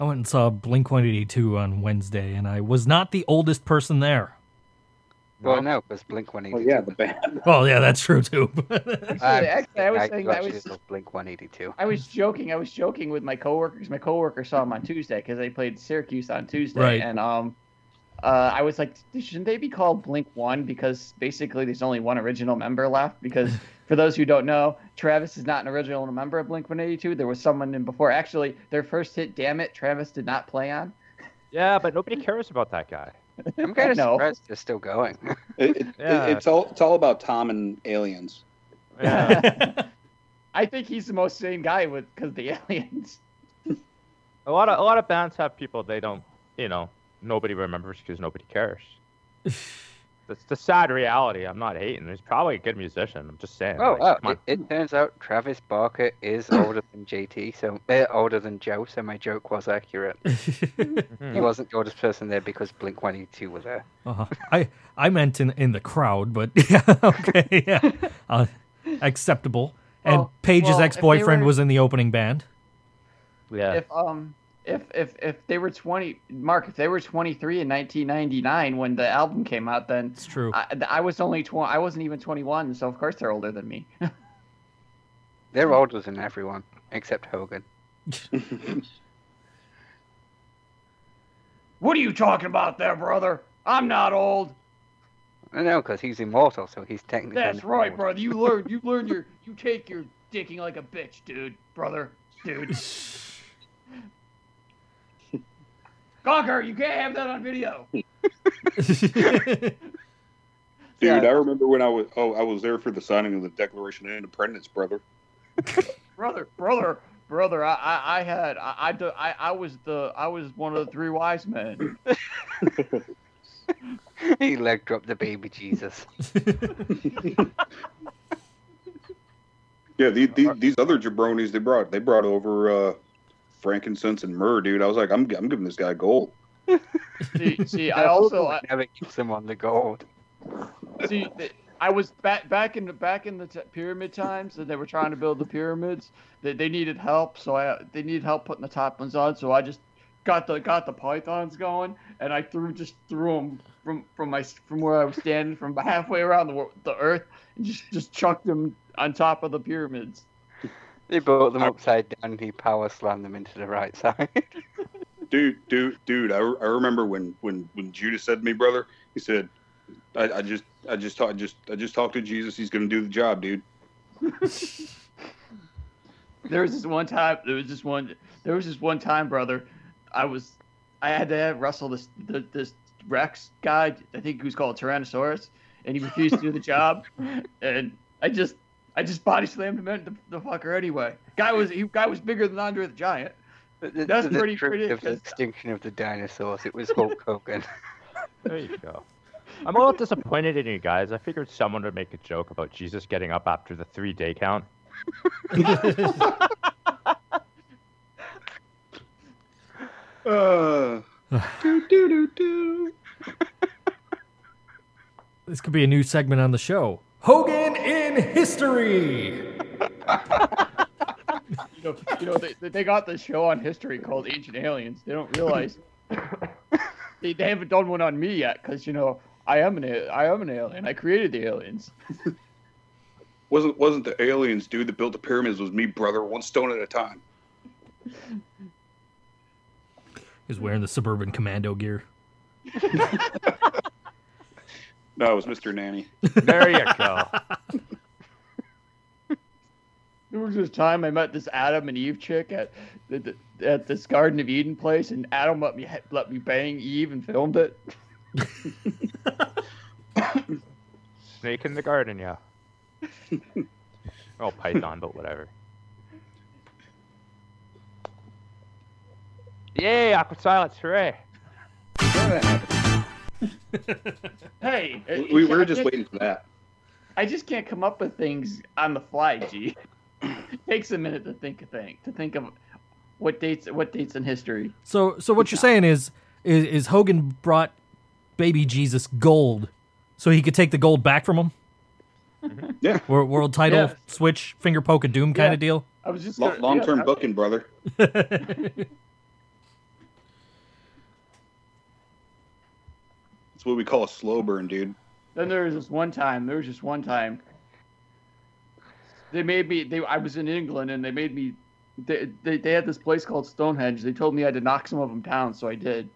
went and saw Blink-182 on Wednesday, and I was not the oldest person there. Well, no, it was Blink-182. Well, yeah, the band. Oh, yeah, that's true, too. Actually, I was saying Blink-182. I was joking with my coworkers. My coworker saw them on Tuesday because they played Syracuse on Tuesday. Right. And I was like, shouldn't they be called Blink-1? Because basically there's only one original member left. Because for those who don't know, Travis is not an original member of Blink-182. There was someone in before. Actually, their first hit, Damn It, Travis did not play on. Yeah, but nobody cares about that guy. I'm kind of surprised they're still going. It's all about Tom and aliens. Yeah. I think he's the most sane guy because the aliens. A lot of bands have people they don't, you know, nobody remembers because nobody cares. That's the sad reality. I'm not hating. He's probably a good musician. I'm just saying. Oh, like, it turns out Travis Barker is older than JT, so older than Joe. So my joke was accurate. He wasn't the oldest person there because Blink-182 was there. Uh-huh. I meant in the crowd, but yeah, okay, yeah, acceptable. And Paige's ex-boyfriend was in the opening band. Yeah. If they were 20, Mark, if they were 23 in 1999 when the album came out, then it's true. I was only 20. I wasn't even 21, so of course they're older than me. They're older than everyone except Hogan. What are you talking about, there, brother? I'm not old. I know, because he's immortal, so he's technically. That's right, old. Brother. You take your dicking like a bitch, dude, brother, dude. Gawker, you can't have that on video. Dude, I remember when I was there for the signing of the Declaration of Independence, brother. brother. I was one of the three wise men. He leg dropped the baby Jesus. Yeah, these other jabronis they brought over. Frankincense and myrrh, dude. I was like, I'm giving this guy gold. See, I also never keeps him on the gold. See, I was back in the pyramid times that they were trying to build the pyramids. They needed help, so they needed help putting the top ones on. So I just got the pythons going, and I threw them from where I was standing, from halfway around the earth, and just chucked them on top of the pyramids. He brought them upside down and he power slammed them into the right side. Dude! I remember when Judas said to me, brother, he said, "I just talked to Jesus. He's going to do the job, dude." There was this one time, brother. I had to wrestle this Rex guy. I think he was called Tyrannosaurus, and he refused to do the job. And I just body slammed him into the fucker anyway. Guy was bigger than Andre the Giant. That's pretty pretty. The extinction of the dinosaurs. It was Hulk Hogan. There you go. I'm a little disappointed in you guys. I figured someone would make a joke about Jesus getting up after the 3-day count. This could be a new segment on the show. Hogan in History! You know, they got this show on History called Ancient Aliens. They don't realize they haven't done one on me yet because I am an alien. I created the aliens. Wasn't the aliens, dude, that built the pyramids? Was me, brother, one stone at a time. He's wearing the suburban commando gear. No, it was Mr. Nanny. There you go. There was this time I met this Adam and Eve chick at this Garden of Eden place, and Adam let me bang Eve and filmed it. Snake in the garden, yeah. Oh, python, but whatever. Yay, awkward silence, hooray! Hey, we were just waiting for that. I just can't come up with things on the fly, G. It takes a minute to think of what dates in history. So what you're saying is Hogan brought baby Jesus gold so he could take the gold back from him? Mm-hmm. Yeah. World title, yeah. Switch, finger poke, a doom kind of deal? I was just long-term booking, brother. It's what we call a slow burn, dude. Then there was just one time. I was in England, and they had this place called Stonehenge. They told me I had to knock some of them down, so I did.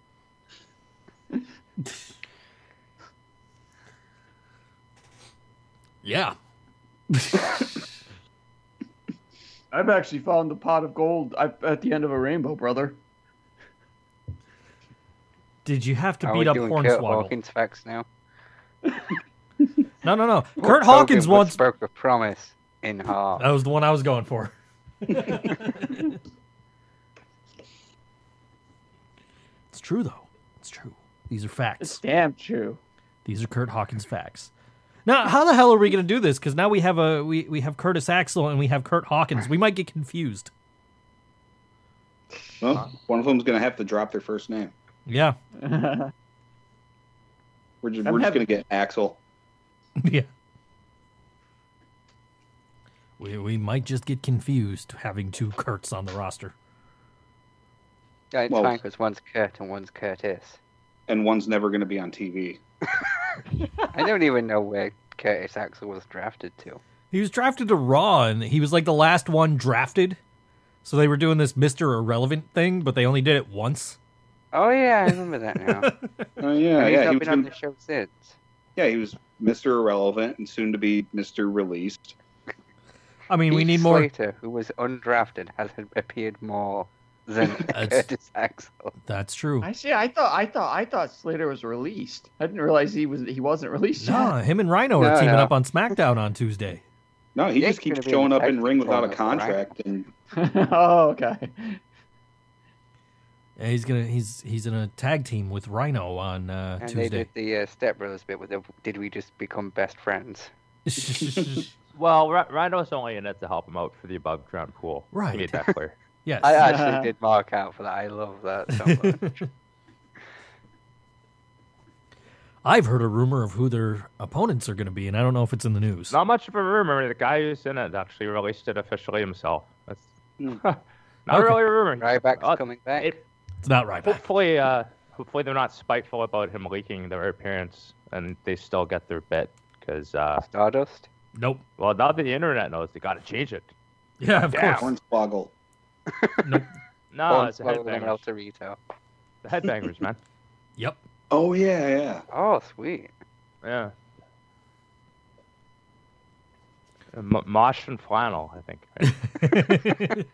Yeah. I've actually found the pot of gold at the end of a rainbow, brother. Did you have to beat up Hornswoggle? Hawkins facts now? No. Kurt Hawkins once broke a promise. That was the one I was going for. It's true, though. It's true. These are facts. It's damn true. These are Kurt Hawkins facts. Now, how the hell are we going to do this? Because now we have we have Curtis Axel and we have Kurt Hawkins. We might get confused. Well, one of them's going to have to drop their first name. Yeah. We're just going to get Axel. Yeah. We might just get confused having two Kurt's on the roster. Yeah, it's fine because one's Kurt and one's Curtis. And one's never going to be on TV. I don't even know where Curtis Axel was drafted to. He was drafted to Raw, and he was like the last one drafted. So they were doing this Mr. Irrelevant thing, but they only did it once. Oh, yeah, I remember that now. Oh, yeah. He's not been on the show since. Yeah, he was Mr. Irrelevant and soon to be Mr. Released. I mean, we need more. Slater, who was undrafted, has appeared more than Curtis Axel. That's true. I see. I thought Slater was released. I didn't realize he wasn't released. No, him and Rhino are teaming up on SmackDown on Tuesday. No, he just keeps showing up in ring without a contract. Right? And... Oh, okay. Yeah, he's in a tag team with Rhino on Tuesday. And they did the Step Brothers bit with did we just become best friends? Well, Rhino's only in it to help him out for the above ground pool. Right. He made that clear. Yes. I actually did mark out for that. I love that so much. I've heard a rumor of who their opponents are going to be, and I don't know if it's in the news. Not much of a rumor. The guy who's in it actually released it officially himself. That's not really a rumor. Ryback's coming back. It's not Ryback. Hopefully they're not spiteful about him leaking their appearance, and they still get their bit. Because Stardust? Nope. Well, now that the internet knows, they got to change it. Yeah, of course. Hornswoggle. Nope. No, it's Headbangers. The Headbangers, man. Yep. Oh, yeah. Oh, sweet. Yeah. Mosh and flannel, I think. Right?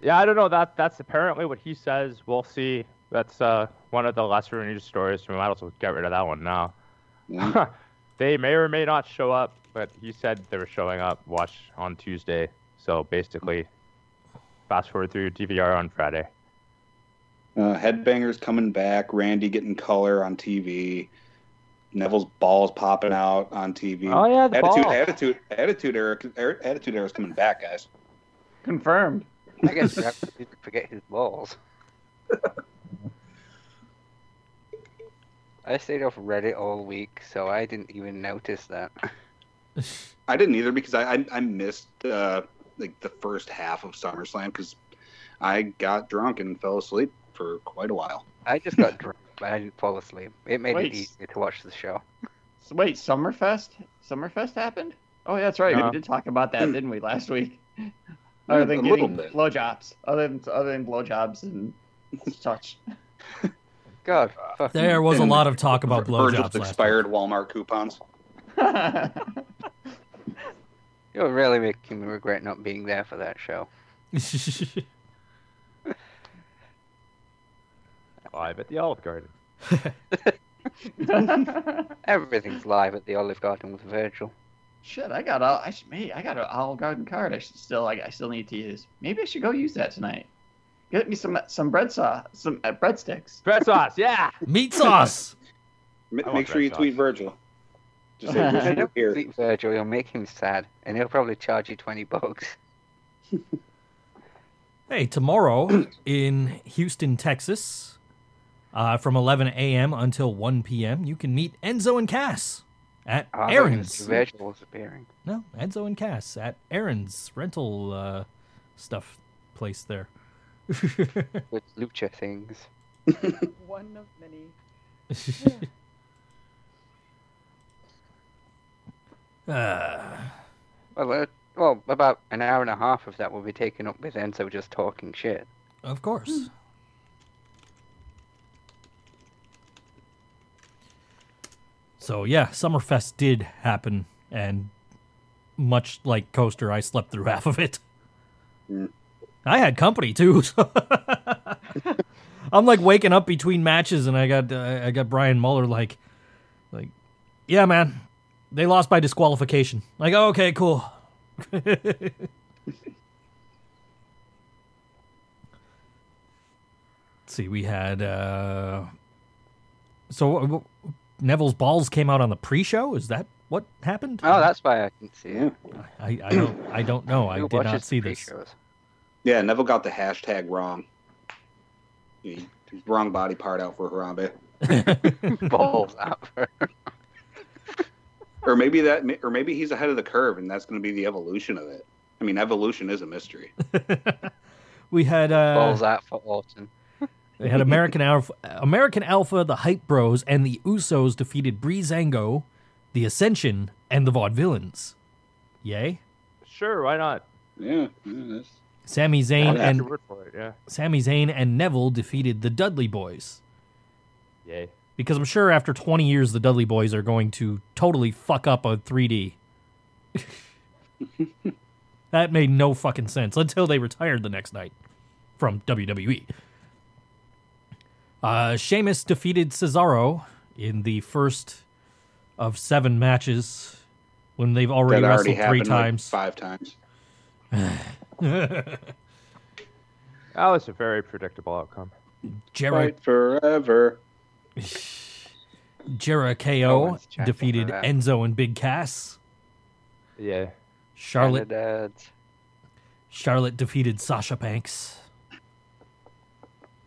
Yeah, I don't know. That's apparently what he says. We'll see. That's one of the lesser news stories. We might also get rid of that one now. Mm. They may or may not show up, but he said they were showing up. Watch on Tuesday. So basically, fast forward through DVR on Friday. Headbangers coming back. Randy getting color on TV. Neville's balls popping out on TV. Oh yeah, the Attitude Era is coming back, guys. Confirmed. I guess you have to forget his balls. I stayed off Reddit all week, so I didn't even notice that. I didn't either because I missed the first half of SummerSlam because I got drunk and fell asleep for quite a while. I just got drunk, but I didn't fall asleep. It made it easier to watch the show. So wait, Summerfest happened? Oh, yeah, that's right. No. We did talk about that, didn't we, last week? Other than getting blowjobs. Other than blowjobs and such. God. There was a lot of talk about blowjobs last week. Expired Walmart coupons. You're really making me regret not being there for that show. Live at the Olive Garden. Everything's live at the Olive Garden with Virgil. Shit, I got an Olive Garden card. I still need to use. Maybe I should go use that tonight. Get me some bread sauce, some breadsticks. Bread sauce, yeah. Meat sauce. Make sure you tweet Virgil. Just say we should here. Tweet Virgil, you'll make him sad, and he'll probably charge you $20. Hey, tomorrow in Houston, Texas, from 11 a.m. until 1 p.m., you can meet Enzo and Cass. At Aaron's. No, Enzo and Cass at Aaron's rental stuff place there. With lucha things. One of many. Yeah. Well, about an hour and a half of that will be taken up with Enzo just talking shit. Of course. Mm. So, yeah, Summerfest did happen, and much like Coaster, I slept through half of it. Mm. I had company, too. So I'm, like, waking up between matches, and I got Brian Muller like, yeah, man, they lost by disqualification. Like, oh, okay, cool. Let's see, we had... Neville's balls came out on the pre-show? Is that what happened? Oh, that's why I didn't see it. I don't know. I did not see this. Yeah, Neville got the hashtag wrong. He wrong body part out for Harambe. Balls out for Harambe. Or maybe he's ahead of the curve, and that's going to be the evolution of it. I mean, evolution is a mystery. We had balls out for Orton. They had American Alpha, the Hype Bros, and the Usos defeated Breezango, the Ascension, and the Vaudevillains. Yay? Sure, why not? Yeah. Sami Zayn and Neville defeated the Dudley Boys. Yay. Because I'm sure after 20 years, the Dudley Boys are going to totally fuck up on 3D. That made no fucking sense until they retired the next night from WWE. Sheamus defeated Cesaro in the first of 7 matches when they've already wrestled 3 times. Like 5 times. That was a very predictable outcome. Fight forever. Jera KO defeated Enzo and Big Cass. Yeah. Charlotte defeated Sasha Banks.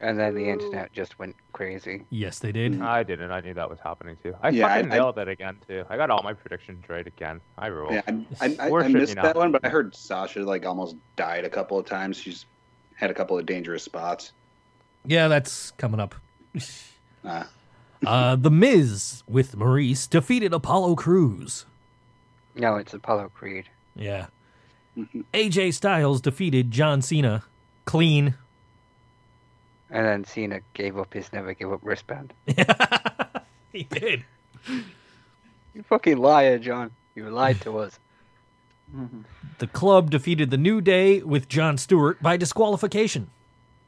And then the internet just went crazy. Yes, they did. I didn't. I knew that was happening, too. I nailed it again, too. I got all my predictions right again. I ruled. Yeah, I missed that one, but I heard Sasha, almost died a couple of times. She's had a couple of dangerous spots. Yeah, that's coming up. The Miz, with Maurice, defeated Apollo Crews. No, it's Apollo Creed. Yeah. AJ Styles defeated John Cena. Clean. And then Cena gave up his never give up wristband. He did. You fucking liar, John. You lied to us. The Club defeated the New Day with Jon Stewart by disqualification.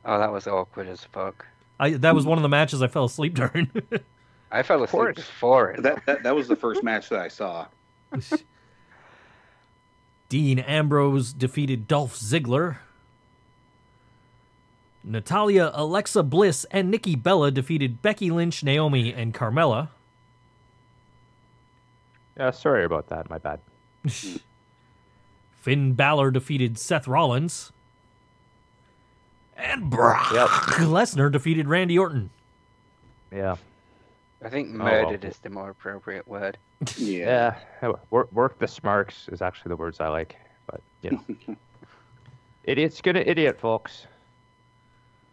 Oh, that was awkward as fuck. That was one of the matches I fell asleep during. I fell asleep before it. That was the first match that I saw. Dean Ambrose defeated Dolph Ziggler. Natalia, Alexa Bliss, and Nikki Bella defeated Becky Lynch, Naomi, and Carmella. Yeah, sorry about that. My bad. Finn Balor defeated Seth Rollins. And Brock Lesnar defeated Randy Orton. Yeah. I think murdered is the more appropriate word. Yeah. Work the smarks is actually the words I like. But, Idiot's gonna idiot, folks.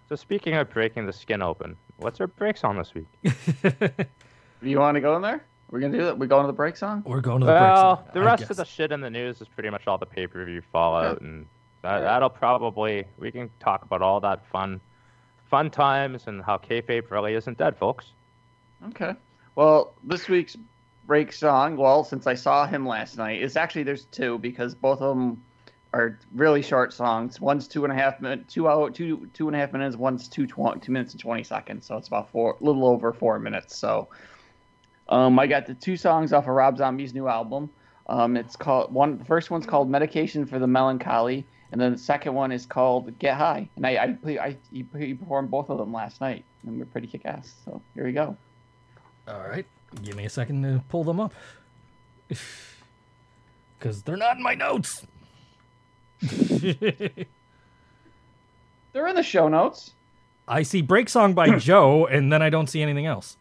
So speaking of breaking the skin open, what's our breaks on this week? Do you want to go in there? We're going to do that? We're going to the breaks on? We're going to the breaks on. Well, the rest of the shit in the news is pretty much all the pay-per-view fallout. Okay. And that'll probably... We can talk about all that fun times and how kayfabe really isn't dead, folks. Okay. Well, this week's break song, since I saw him last night, is actually there's two because both of them... are really short songs. One's 2.5 minutes, 2.5 minutes. One's 2 minutes and 20 seconds. So it's about a little over 4 minutes. So, I got the two songs off of Rob Zombie's new album. It's called The first one's called "Medication for the Melancholy," and then the second one is called "Get High." And he performed both of them last night, and we're pretty kick ass. So here we go. All right, give me a second to pull them up because they're not in my notes. They're in the show notes. I see break song by Joe, and then I don't see anything else.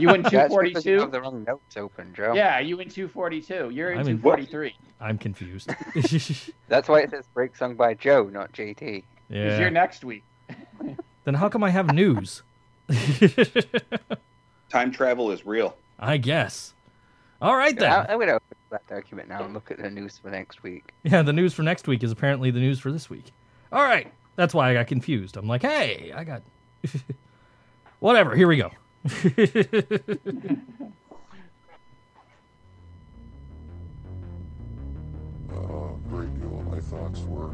You in 242? You have the wrong notes open, Joe. Yeah, you in 242. You're in 243. I'm confused. That's why it says break song by Joe, not JT. Yeah. He's here next week. Then how come I have news? Time travel is real. I guess. All right, then. I'm going to open that document now and look at the news for next week. Yeah, the news for next week is apparently the news for this week. All right. That's why I got confused. I'm like, hey, I got... Whatever, here we go. A great deal of my thoughts were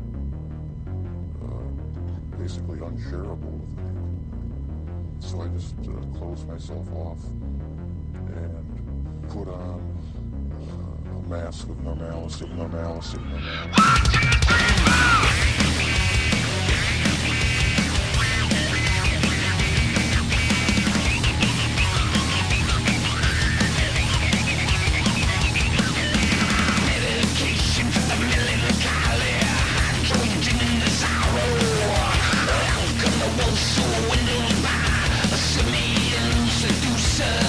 basically unshareable with me. So I just closed myself off and put on a mask of normalcy. Medication for the melancholy. Drinking in the sorrow. Out come the wolf window by a Sumerian seducer.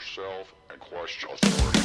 yourself and question authority.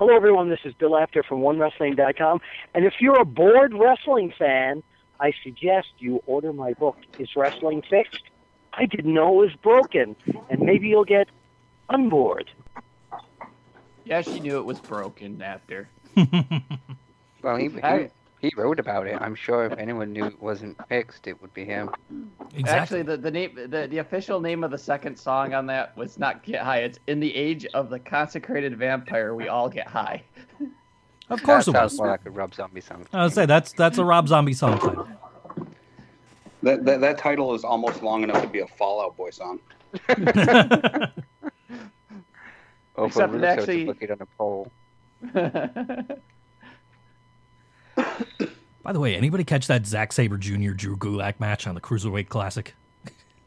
Hello, everyone. This is Bill Apter from OneWrestling.com. And if you're a bored wrestling fan, I suggest you order my book, Is Wrestling Fixed? I Didn't Know It Was Broken. And maybe you'll get unbored. Yeah, she knew it was broken after. Well, he wrote about it. I'm sure if anyone knew it wasn't fixed, it would be him. Exactly. Actually, the official name of the second song on that was not Get High. It's In the Age of the Consecrated Vampire, We All Get High. Of course it was. That sounds like a Rob Zombie song. I would say that's a Rob Zombie song title. That title is almost long enough to be a Fall Out Boy song. Except it actually... Look it on a pole. By the way, anybody catch that Zack Sabre Jr. Drew Gulak match on the Cruiserweight Classic?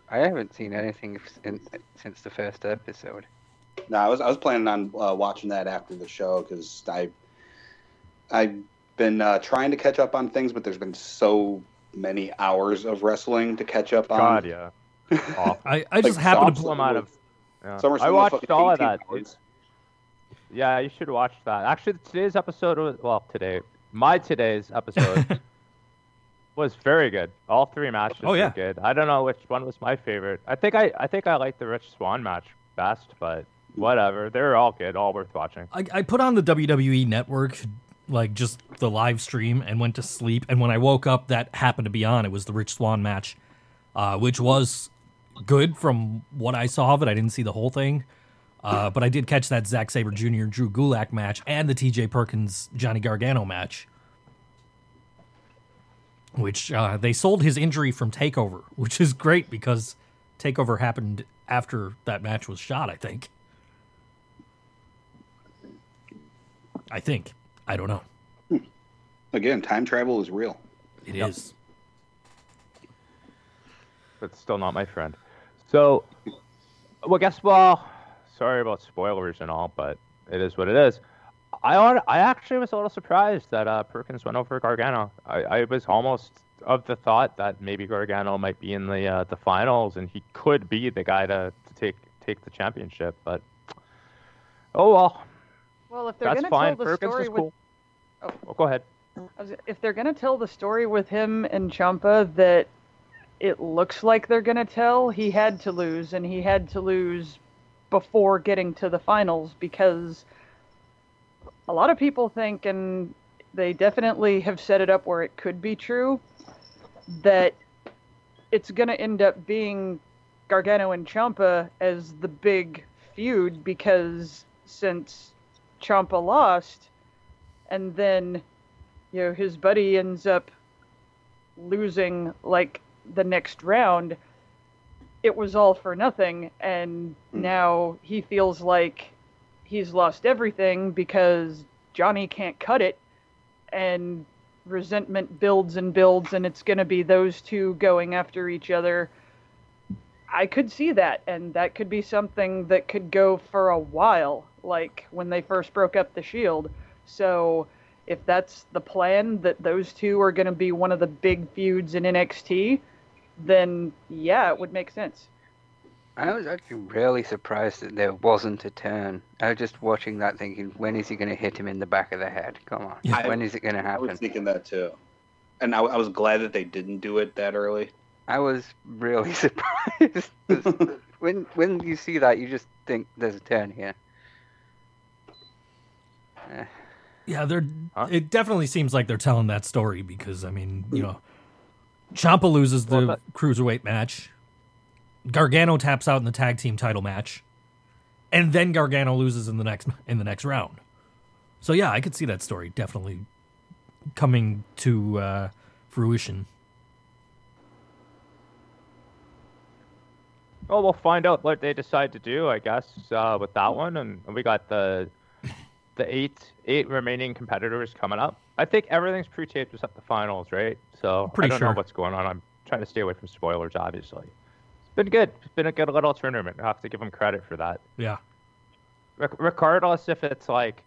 I haven't seen anything since the first episode. No, I was planning on watching that after the show because I've been trying to catch up on things, but there's been so many hours of wrestling to catch up on. God, yeah. I just happened to pull them out of. Yeah. I watched all of that. Yeah, you should watch that. Actually, today's episode was today's episode was very good. All three matches were good. I don't know which one was my favorite. I think I liked the Rich Swann match best, but whatever. They're all good, all worth watching. I put on the WWE Network, like just the live stream, and went to sleep. And when I woke up, that happened to be on. It was the Rich Swann match, which was good from what I saw of it. I didn't see the whole thing. But I did catch that Zack Sabre Jr. Drew Gulak match and the T.J. Perkins Johnny Gargano match, which they sold his injury from TakeOver, which is great because TakeOver happened after that match was shot, I think. I don't know. Again, time travel is real. It is. But still not my friend. So, well, guess what? Sorry about spoilers and all, but it is what it is. I actually was a little surprised that Perkins went over Gargano. I was almost of the thought that maybe Gargano might be in the finals and he could be the guy to take the championship. But oh well. Well, if they're going to tell the Perkins story cool. with, oh, well, go ahead. If they're going to tell the story with him and Ciampa that it looks like they're going to tell, he had to lose, and he had to lose before getting to the finals, because a lot of people think, and they definitely have set it up where it could be true, that it's going to end up being Gargano and Ciampa as the big feud, because since Ciampa lost, and then, you know, his buddy ends up losing, like, the next round, it was all for nothing, and now he feels like he's lost everything because Johnny can't cut it, and resentment builds and builds, and it's going to be those two going after each other. I could see that, and that could be something that could go for a while, like when they first broke up the Shield. So if that's the plan, that those two are going to be one of the big feuds in NXT, then yeah, it would make sense. I was actually really surprised that there wasn't a turn. I was just watching that thinking, when is he going to hit him in the back of the head? Come on. Yeah. When is it going to happen? I was thinking that too. And I was glad that they didn't do it that early. I was really surprised. when you see that, you just think there's a turn here. Yeah, it definitely seems like they're telling that story because, I mean, you know, Ciampa loses the Cruiserweight match. Gargano taps out in the tag team title match, and then Gargano loses in the next round. So yeah, I could see that story definitely coming to fruition. Well, we'll find out what they decide to do, I guess, with that one, and we got the eight remaining competitors coming up. I think everything's pre-taped except the finals, right? So I don't know what's going on. I'm trying to stay away from spoilers, obviously. Been good. It's been a good little tournament. I have to give him credit for that. Yeah. Regardless if it's like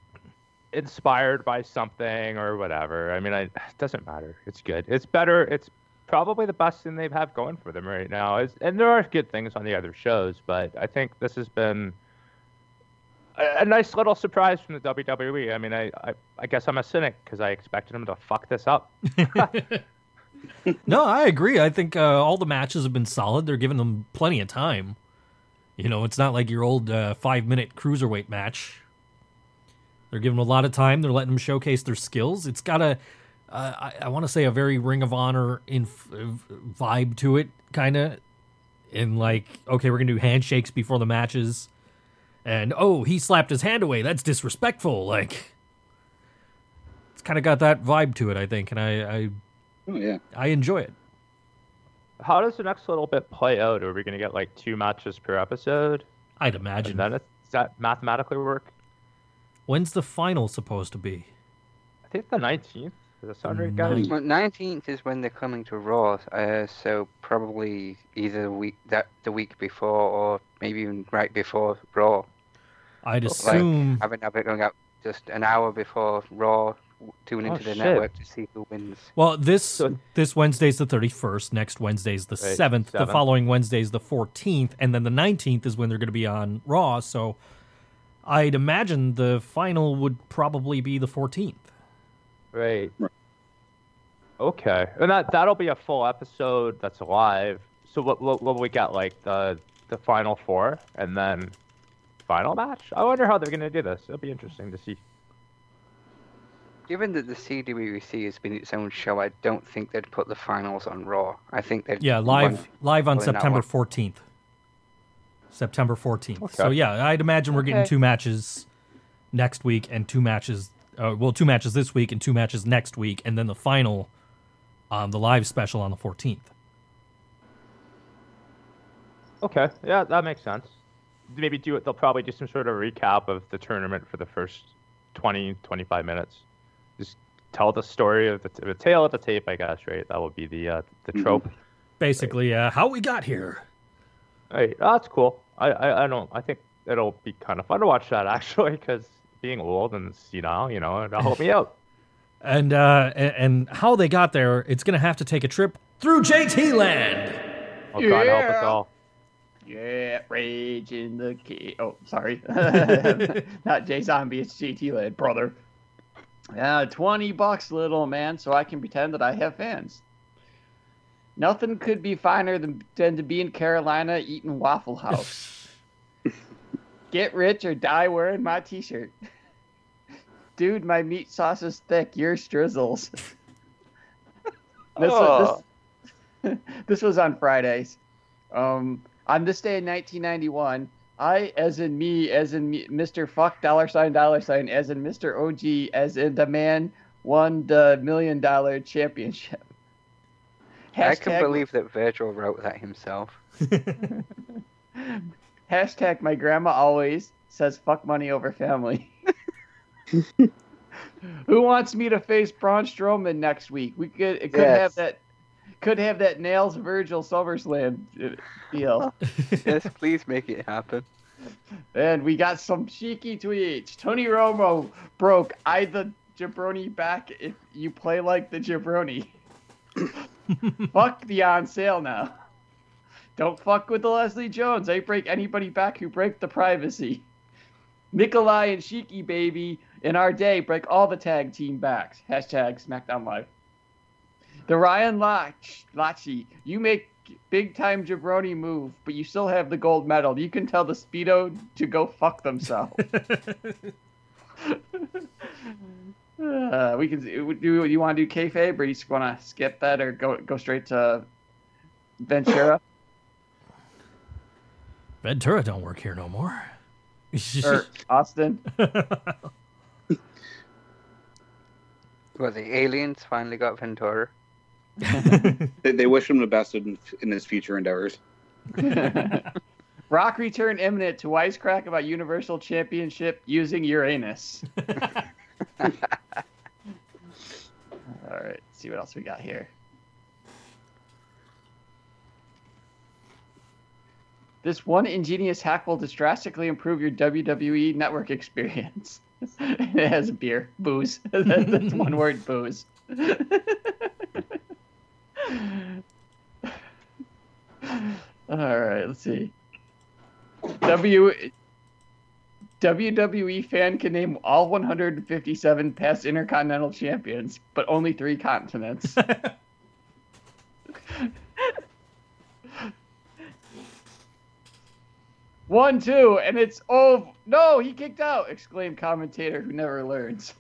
inspired by something or whatever. I mean, it doesn't matter. It's good. It's better. It's probably the best thing they have going for them right now. And there are good things on the other shows, but I think this has been a nice little surprise from the WWE. I mean, I guess I'm a cynic because I expected them to fuck this up. No, I agree. I think all the matches have been solid. They're giving them plenty of time. You know, it's not like your old 5-minute cruiserweight match. They're giving them a lot of time. They're letting them showcase their skills. It's got I want to say, a very Ring of Honor vibe to it, kind of. And like, okay, we're going to do handshakes before the matches. And, oh, he slapped his hand away. That's disrespectful. Like, it's kind of got that vibe to it, I think. And Oh, yeah. I enjoy it. How does the next little bit play out? Are we going to get like 2 matches per episode? I'd imagine. Does that mathematically work? When's the final supposed to be? I think the 19th. Does that sound right, guys? Well, 19th is when they're coming to Raw. So probably either the week before or maybe even right before Raw. I'd assume. Like, have it going up just an hour before Raw. Tune into the network to see who wins. Well, this Wednesday's the 31st, next Wednesday's the 7th, the following Wednesday's the 14th, and then the 19th is when they're going to be on Raw, so I'd imagine the final would probably be the 14th. Right. Okay. And that'll be a full episode that's live. So what we got, like, the final 4 and then final match? I wonder how they're going to do this. It'll be interesting to see. Given that the CWC has been its own show, I don't think they'd put the finals on Raw. I think they'd... Yeah, live on September 14th. September 14th. Okay. So, yeah, I'd imagine we're getting 2 matches next week and 2 matches... 2 matches this week and 2 matches next week, and then the final, the live special on the 14th. Okay, yeah, that makes sense. Maybe they'll probably do some sort of recap of the tournament for the first 20, 25 minutes. Just tell the story of the tale of the tape, I guess, right? That would be the trope. Basically, right. How we got here. Right. Oh, that's cool. I think it'll be kind of fun to watch that, actually, because being old and senile, you know, it'll help me out. And how they got there, it's going to have to take a trip through JT Land. Oh, yeah. God help us all. Yeah, Rage in the Cage. Oh, sorry. Not J-Zombie, it's JT Land, brother. $20, little man, so I can pretend that I have fans. Nothing could be finer than to be in Carolina eating Waffle House. Get rich or die wearing my t-shirt. Dude, my meat sauce is thick. Your strizzles. This was on Fridays. on this day in 1991, I, as in me, Mr. Fuck dollar sign, as in Mr. OG, as in the man won the $1 million championship. Hashtag, I can believe that Virgil wrote that himself. Hashtag my grandma always says fuck money over family. Who wants me to face Braun Strowman next week? We could have that. Could have that Nails Virgil SummerSlam deal. Yes, please make it happen. And we got some cheeky tweets. Tony Romo broke I the jabroni back if you play like the jabroni. Fuck the on sale now. Don't fuck with the Leslie Jones. I break anybody back who break the privacy. Nikolai and Shiki baby in our day break all the tag team backs. Hashtag SmackDown Live. The Ryan Lotche, you make big-time jabroni move, but you still have the gold medal. You can tell the Speedo to go fuck themselves. We can. Do you want to do kayfabe, or you just want to skip that, or go straight to Ventura? Ventura don't work here no more. Or Austin. Well, the aliens finally got Ventura. They wish him the best in his future endeavors. Rock return imminent to wisecrack about Universal Championship using Uranus. All right, see what else we got here. This one ingenious hack will drastically improve your WWE network experience. It has beer, booze. That's one word, booze. All right, let's see. WWE fan can name all 157 past Intercontinental champions, but only 3 continents. One, two, and it's over. No, he kicked out! Exclaimed commentator who never learns.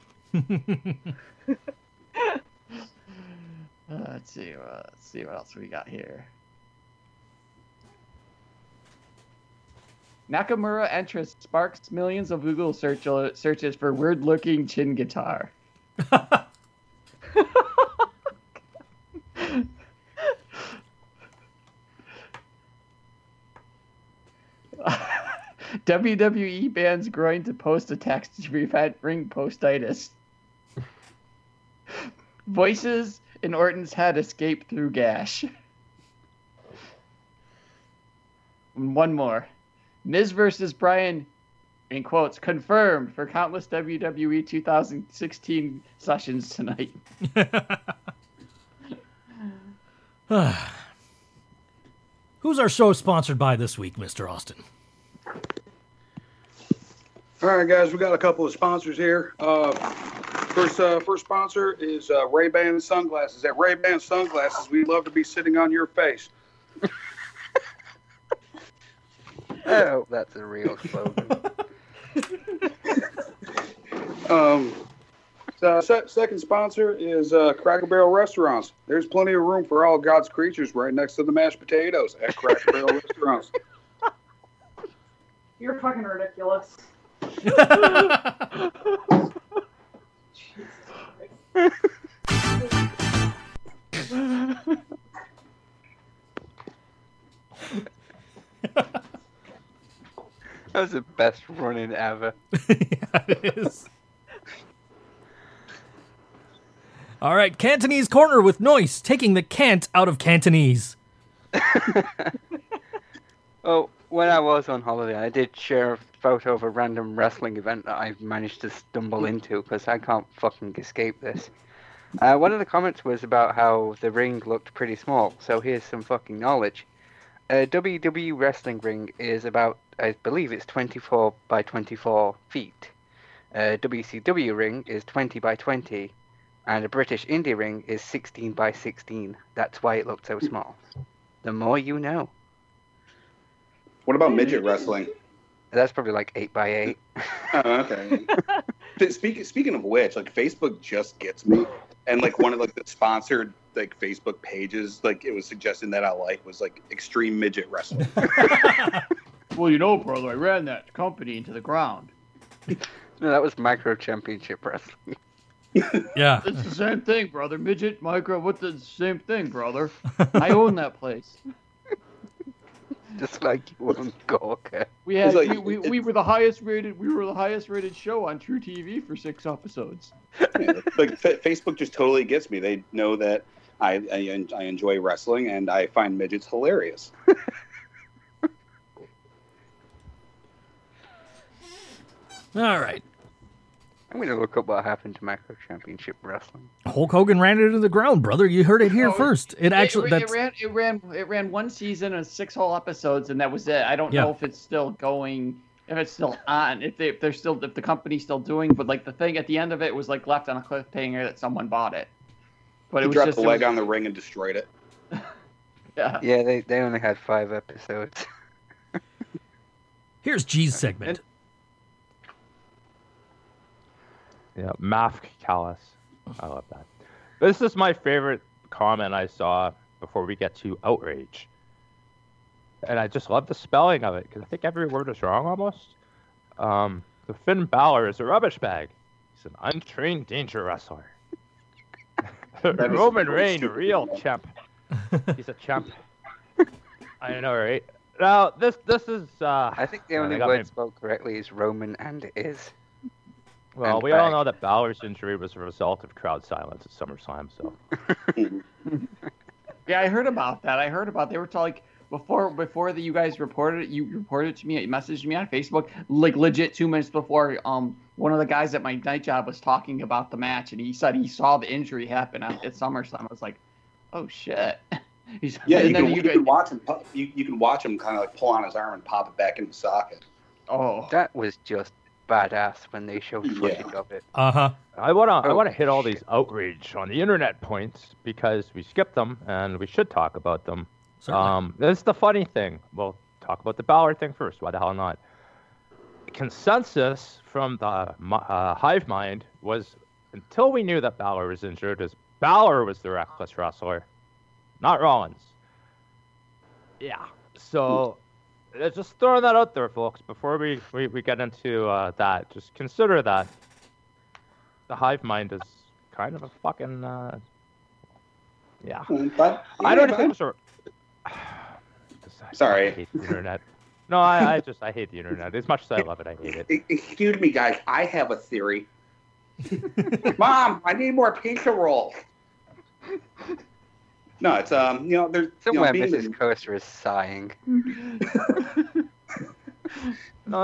Let's see what else we got here. Nakamura entrance sparks millions of Google searches for weird-looking chin guitar. WWE bans groin to post attacks to prevent ring postitis. Voices in Orton's head escape through gash. One more. Miz versus Bryan, in quotes, confirmed for countless WWE 2016 sessions tonight. Who's our show sponsored by this week, Mr. Austin? All right, guys, we got a couple of sponsors here. First sponsor is Ray-Ban Sunglasses. At Ray-Ban Sunglasses, we love to be sitting on your face. I hope that's a real slogan. Second sponsor is Cracker Barrel Restaurants. There's plenty of room for all God's creatures right next to the mashed potatoes at Cracker Barrel Restaurants. You're fucking ridiculous. That was the best run-in ever. Yeah, it is. All right, Cantonese Corner with Noise, taking the cant out of Cantonese. Oh, when I was on holiday, I did share a photo of a random wrestling event that I've managed to stumble into because I can't fucking escape this. One of the comments was about how the ring looked pretty small, so here's some fucking knowledge. A WWE wrestling ring is about, I believe it's 24 by 24 feet. A WCW ring is 20 by 20, and a British indie ring is 16 by 16. That's why it looked so small. The more you know. What about midget wrestling? That's probably like 8 by 8. Oh, okay. Speaking of which, like, Facebook just gets me, and like one of like the sponsored like Facebook pages, like it was suggesting that I like was like extreme midget wrestling. Well, you know, brother, I ran that company into the ground. No, that was micro championship wrestling. Yeah, it's the same thing, brother. Midget, micro, what's the same thing, brother? I own that place. Just like you wouldn't go, okay. We had like, we were the highest rated. We were the highest rated show on True TV for 6 episodes. Yeah, like Facebook just totally gets me. They know that I enjoy wrestling and I find midgets hilarious. All right. I'm going to look up what happened to Macro Championship Wrestling. Hulk Hogan ran it into the ground, brother. You heard it here first. It ran one season and 6 whole episodes, and that was it. I don't know if it's still going, if it's still on, if the company's still doing. But like the thing at the end of it was like left on a cliffhanger that someone bought it. But he dropped the leg on the ring and destroyed it. Yeah. They only had 5 episodes. Here's G's segment. Yeah, Maf Callis. I love that. This is my favorite comment I saw before we get to outrage. And I just love the spelling of it, because I think every word is wrong almost. The Finn Balor is a rubbish bag. He's an untrained danger wrestler. Roman Reigns, real champ. He's a champ. I know, right? Now, this is... I think the only word spelled correctly is Roman and is. Well, we all know that Balor's injury was a result of crowd silence at SummerSlam, so. Yeah, I heard about that. They were like, before that you guys reported it, you reported it to me, you messaged me on Facebook, like legit 2 minutes before one of the guys at my night job was talking about the match, and he said he saw the injury happen at SummerSlam. I was like, oh, shit. He's, yeah, you can watch him kind of like pull on his arm and pop it back in the socket. Oh. That was just... badass when they showed footage of it. I want to hit all these outrage on the internet points because we skipped them and we should talk about them. Certainly. That's the funny thing. We'll talk about the Balor thing first. Why the hell not? Consensus from the hive mind was until we knew that Balor was injured, is Balor was the reckless wrestler, not Rollins. Yeah. So. Just throwing that out there, folks, before we get into that, just consider that the hive mind is kind of a fucking, yeah. But, I hate the internet. No, I hate the internet. As much as I love it, I hate it. Excuse me, guys. I have a theory. Mom, I need more pizza rolls. No, it's, there's... Somewhere Mrs. Coaster is sighing. No,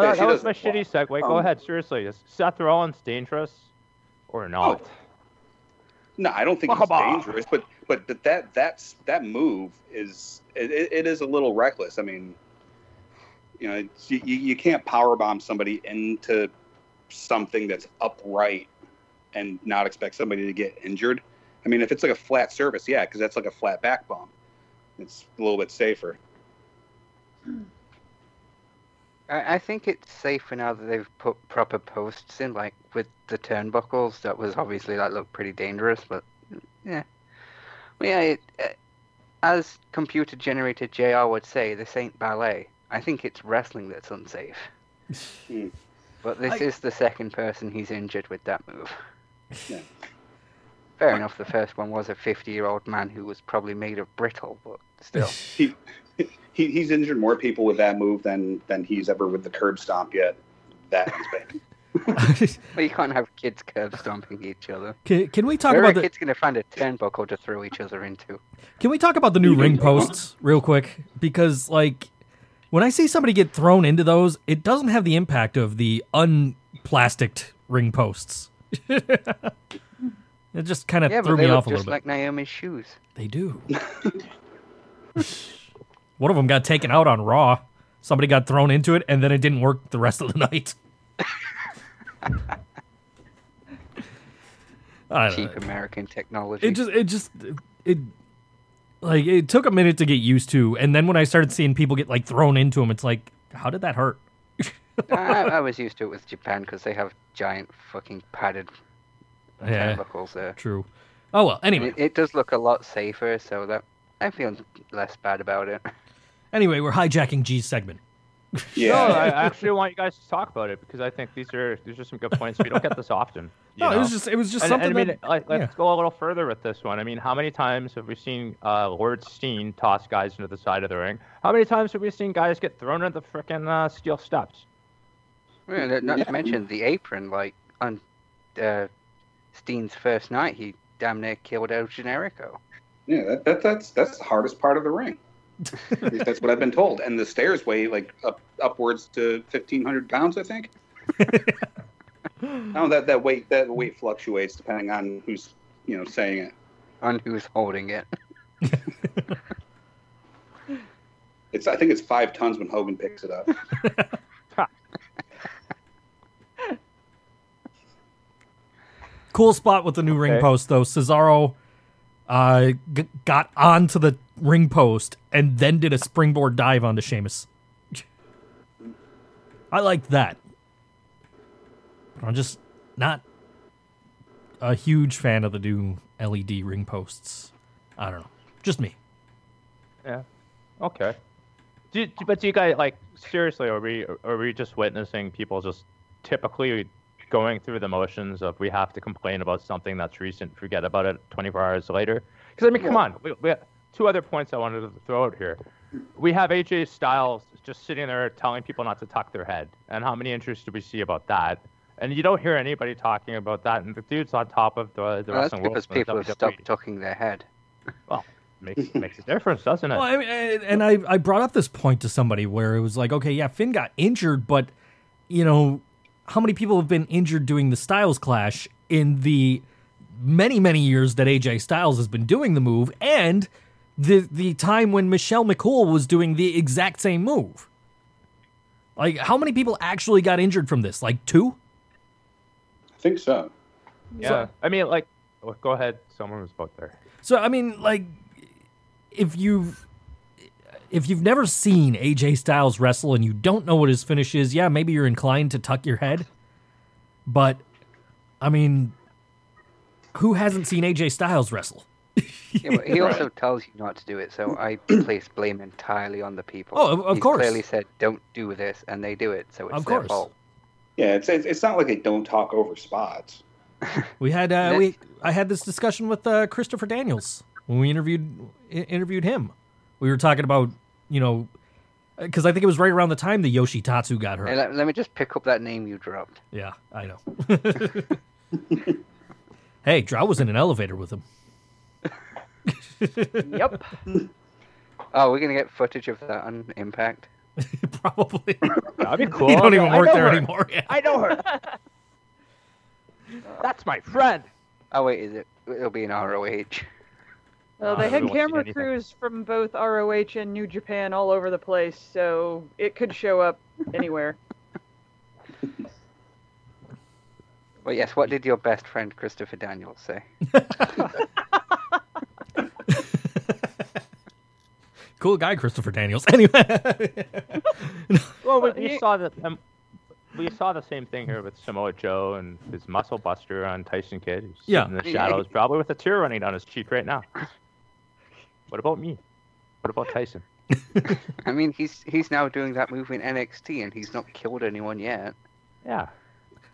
that was my shitty segue. Go ahead, seriously. Is Seth Rollins dangerous or not? Oh. No, I don't think he's dangerous, but that move is... It is a little reckless. I mean, you can't powerbomb somebody into something that's upright and not expect somebody to get injured. I mean, if it's like a flat surface, yeah, because that's like a flat back bomb. It's a little bit safer. I think it's safer now that they've put proper posts in, like with the turnbuckles. That was obviously that looked pretty dangerous, but yeah. Well, yeah, as computer-generated JR would say, this ain't ballet. I think it's wrestling that's unsafe. But this is the second person he's injured with that move. Yeah. Fair enough, the first one was a 50-year-old man who was probably made of brittle, but still. He's injured more people with that move than he's ever with the curb stomp yet. That one's bad. Well, you can't have kids curb stomping each other. Can we talk about the... kid's going to find a turnbuckle to throw each other into. Can we talk about the new ring posts real quick? Because, like, when I see somebody get thrown into those, it doesn't have the impact of the unplasticed ring posts. It just kind of threw me off a little bit. Yeah, but they look just like Naomi's shoes. They do. One of them got taken out on Raw. Somebody got thrown into it, and then it didn't work the rest of the night. Cheap American technology. It took a minute to get used to, and then when I started seeing people get like thrown into them, it's like, how did that hurt? I was used to it with Japan because they have giant fucking padded. Yeah, there. True. Oh well, anyway. It does look a lot safer, so that I feel less bad about it. Anyway, we're hijacking G's segment. Yeah, no, I actually want you guys to talk about it because I think these are some good points. We don't get this often. No, it was just something. Let's go a little further with this one. I mean, how many times have we seen Lord Steen toss guys into the side of the ring? How many times have we seen guys get thrown into the frickin' steel steps? Well, not to mention the apron. Like on Steen's first night, he damn near killed El Generico. Yeah, that's the hardest part of the ring. At least that's what I've been told. And the stairs weigh like upwards to 1,500 pounds, I think. No, that weight fluctuates depending on who's saying it, on who's holding it. I think it's 5 tons when Hogan picks it up. Cool spot with the new ring post though. Cesaro got onto the ring post and then did a springboard dive onto Sheamus. I like that. But I'm just not a huge fan of the new LED ring posts. I don't know. Just me. Yeah. Okay. But do you guys, like, seriously, are we just witnessing people just typically going through the motions of we have to complain about something that's recent, forget about it 24 hours later? Because, I mean, come on. We two other points I wanted to throw out here. We have AJ Styles just sitting there telling people not to tuck their head. And how many interviews do we see about that? And you don't hear anybody talking about that. And the dude's on top of the wrestling world. That's because people have stopped tucking their head. Well, makes a difference, doesn't it? Well, I mean, and I brought up this point to somebody where it was like, okay, yeah, Finn got injured, but, how many people have been injured doing the Styles Clash in the many, many years that AJ Styles has been doing the move? And the time when Michelle McCool was doing the exact same move. Like, how many people actually got injured from this? Like, 2? I think so. Yeah. So, I mean, like, go ahead. Someone was booked there. So, I mean, like, if you've never seen AJ Styles wrestle and you don't know what his finish is, yeah, maybe you're inclined to tuck your head. But, I mean, who hasn't seen AJ Styles wrestle? Yeah, but he also tells you not to do it, so I place blame entirely on the people. Oh, of course. He clearly said, don't do this, and they do it, so it's their fault. Yeah, it's not like they don't talk over spots. We had I had this discussion with Christopher Daniels when we interviewed him. We were talking about, because I think it was right around the time that Yoshitatsu got hurt. Hey, let me just pick up that name you dropped. Yeah, I know. Hey, Drow was in an elevator with him. Yep. Oh, we're gonna get footage of that on Impact. Probably. That'd be cool. You don't even work there anymore. Yeah. I know her. That's my friend. Oh wait, is it? It'll be in ROH. Well, they had camera crews from both ROH and New Japan all over the place, so it could show up anywhere. Well, yes. What did your best friend Christopher Daniels say? Cool guy, Christopher Daniels. Anyway, well, we saw the same thing here with Samoa Joe and his muscle buster on Tyson Kidd, who's in the shadows, probably with a tear running down his cheek right now. What about me? What about Tyson? I mean, he's now doing that move in NXT, and he's not killed anyone yet. Yeah,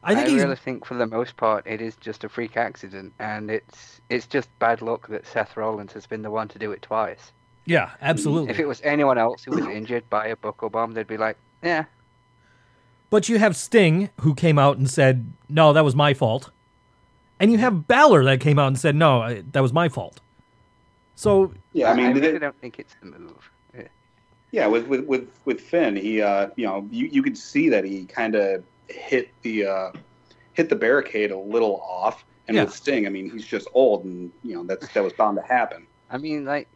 I really think for the most part, it is just a freak accident, and it's just bad luck that Seth Rollins has been the one to do it twice. Yeah, absolutely. If it was anyone else who was injured by a buckle bomb, they'd be like, yeah. But you have Sting, who came out and said, no, that was my fault. And you have Balor that came out and said, no, that was my fault. So, yeah, I mean, I really don't think it's the move. Yeah, with Finn, he, you could see that he kind of hit the barricade a little off. And with Sting, I mean, he's just old, and that was bound to happen. I mean, like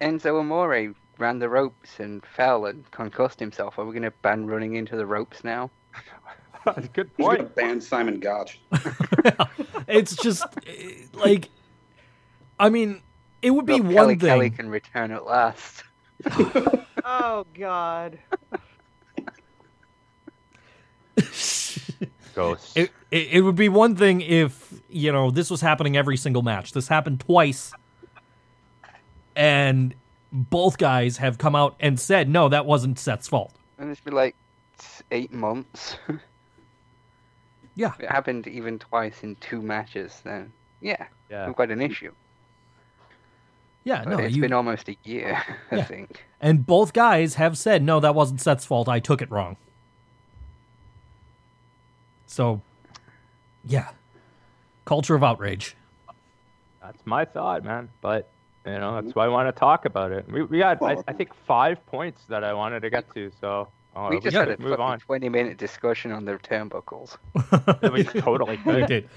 Enzo Amore ran the ropes and fell and concussed himself. Are we going to ban running into the ropes now? That's a good point. We're going to ban Simon Gotch. It's just like, I mean, it would be one thing. Kelly can return at last. Oh God. ghosts. It would be one thing if, you know, this was happening every single match. This happened twice, and both guys have come out and said, no, that wasn't Seth's fault. And it's been like 8 months. Yeah. It happened even twice in 2 matches, then yeah. We've got an issue. Yeah, but no. It's been almost a year, I think. And both guys have said, no, that wasn't Seth's fault. I took it wrong. So, yeah. Culture of outrage. That's my thought, man. But, you know, that's why I want to talk about it. We got, I think, 5 points that I wanted to get to, so... Oh, we just had a 20-minute discussion on their turnbuckles. We totally did.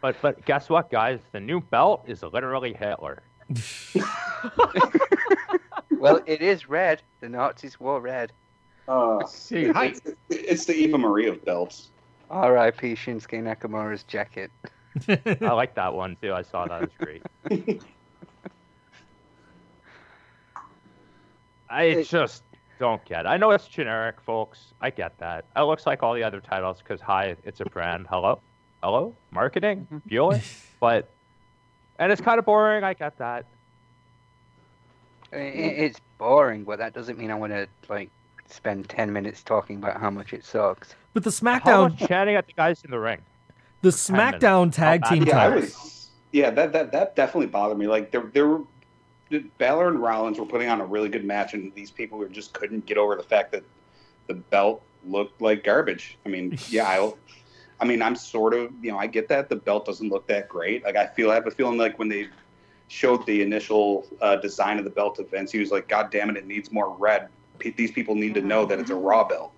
But guess what, guys? The new belt is literally Hitler. Well, it is red. The Nazis wore red. It's the Eva Marie of belts. R.I.P. Shinsuke Nakamura's jacket. I like that one, too. I saw that. It was great. I just... don't get it. I know it's generic, folks. I get that. It looks like all the other titles because, hi, it's a brand. Hello? Marketing? Bueller? But, and it's kind of boring. I get that. It's boring, but that doesn't mean I want to, like, spend 10 minutes talking about how much it sucks. But the SmackDown... How much chanting at the guys in the ring? The SmackDown tag team titles. Yeah, that definitely bothered me. Like, there were... Balor and Rollins were putting on a really good match, and these people just couldn't get over the fact that the belt looked like garbage. I mean, yeah, I'm sort of, you know, I get that the belt doesn't look that great. Like, I have a feeling like when they showed the initial design of the belt to Vince, he was like, "God damn it, it needs more red. These people need to know that it's a Raw belt."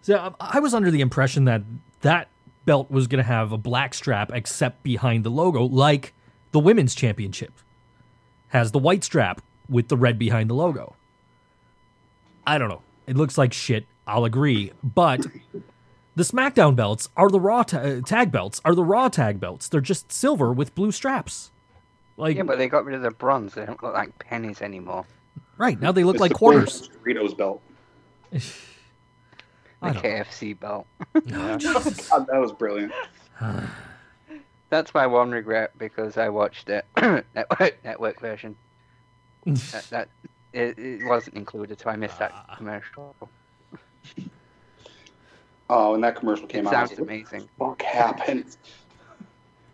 So I was under the impression that that belt was going to have a black strap, except behind the logo, like the Women's Championship has the white strap with the red behind the logo. I don't know. It looks like shit. I'll agree. But the SmackDown belts are the Raw tag belts. They're just silver with blue straps. Like, yeah, but they got rid of the bronze. They don't look like pennies anymore. Right. Now they look like quarters. Doritos belt. The KFC belt. Oh, Jesus. God, that was brilliant. That's my one regret, because I watched the network version. It wasn't included, so I missed that commercial. Oh, and that commercial came out. Sounds amazing. What the fuck happened? It's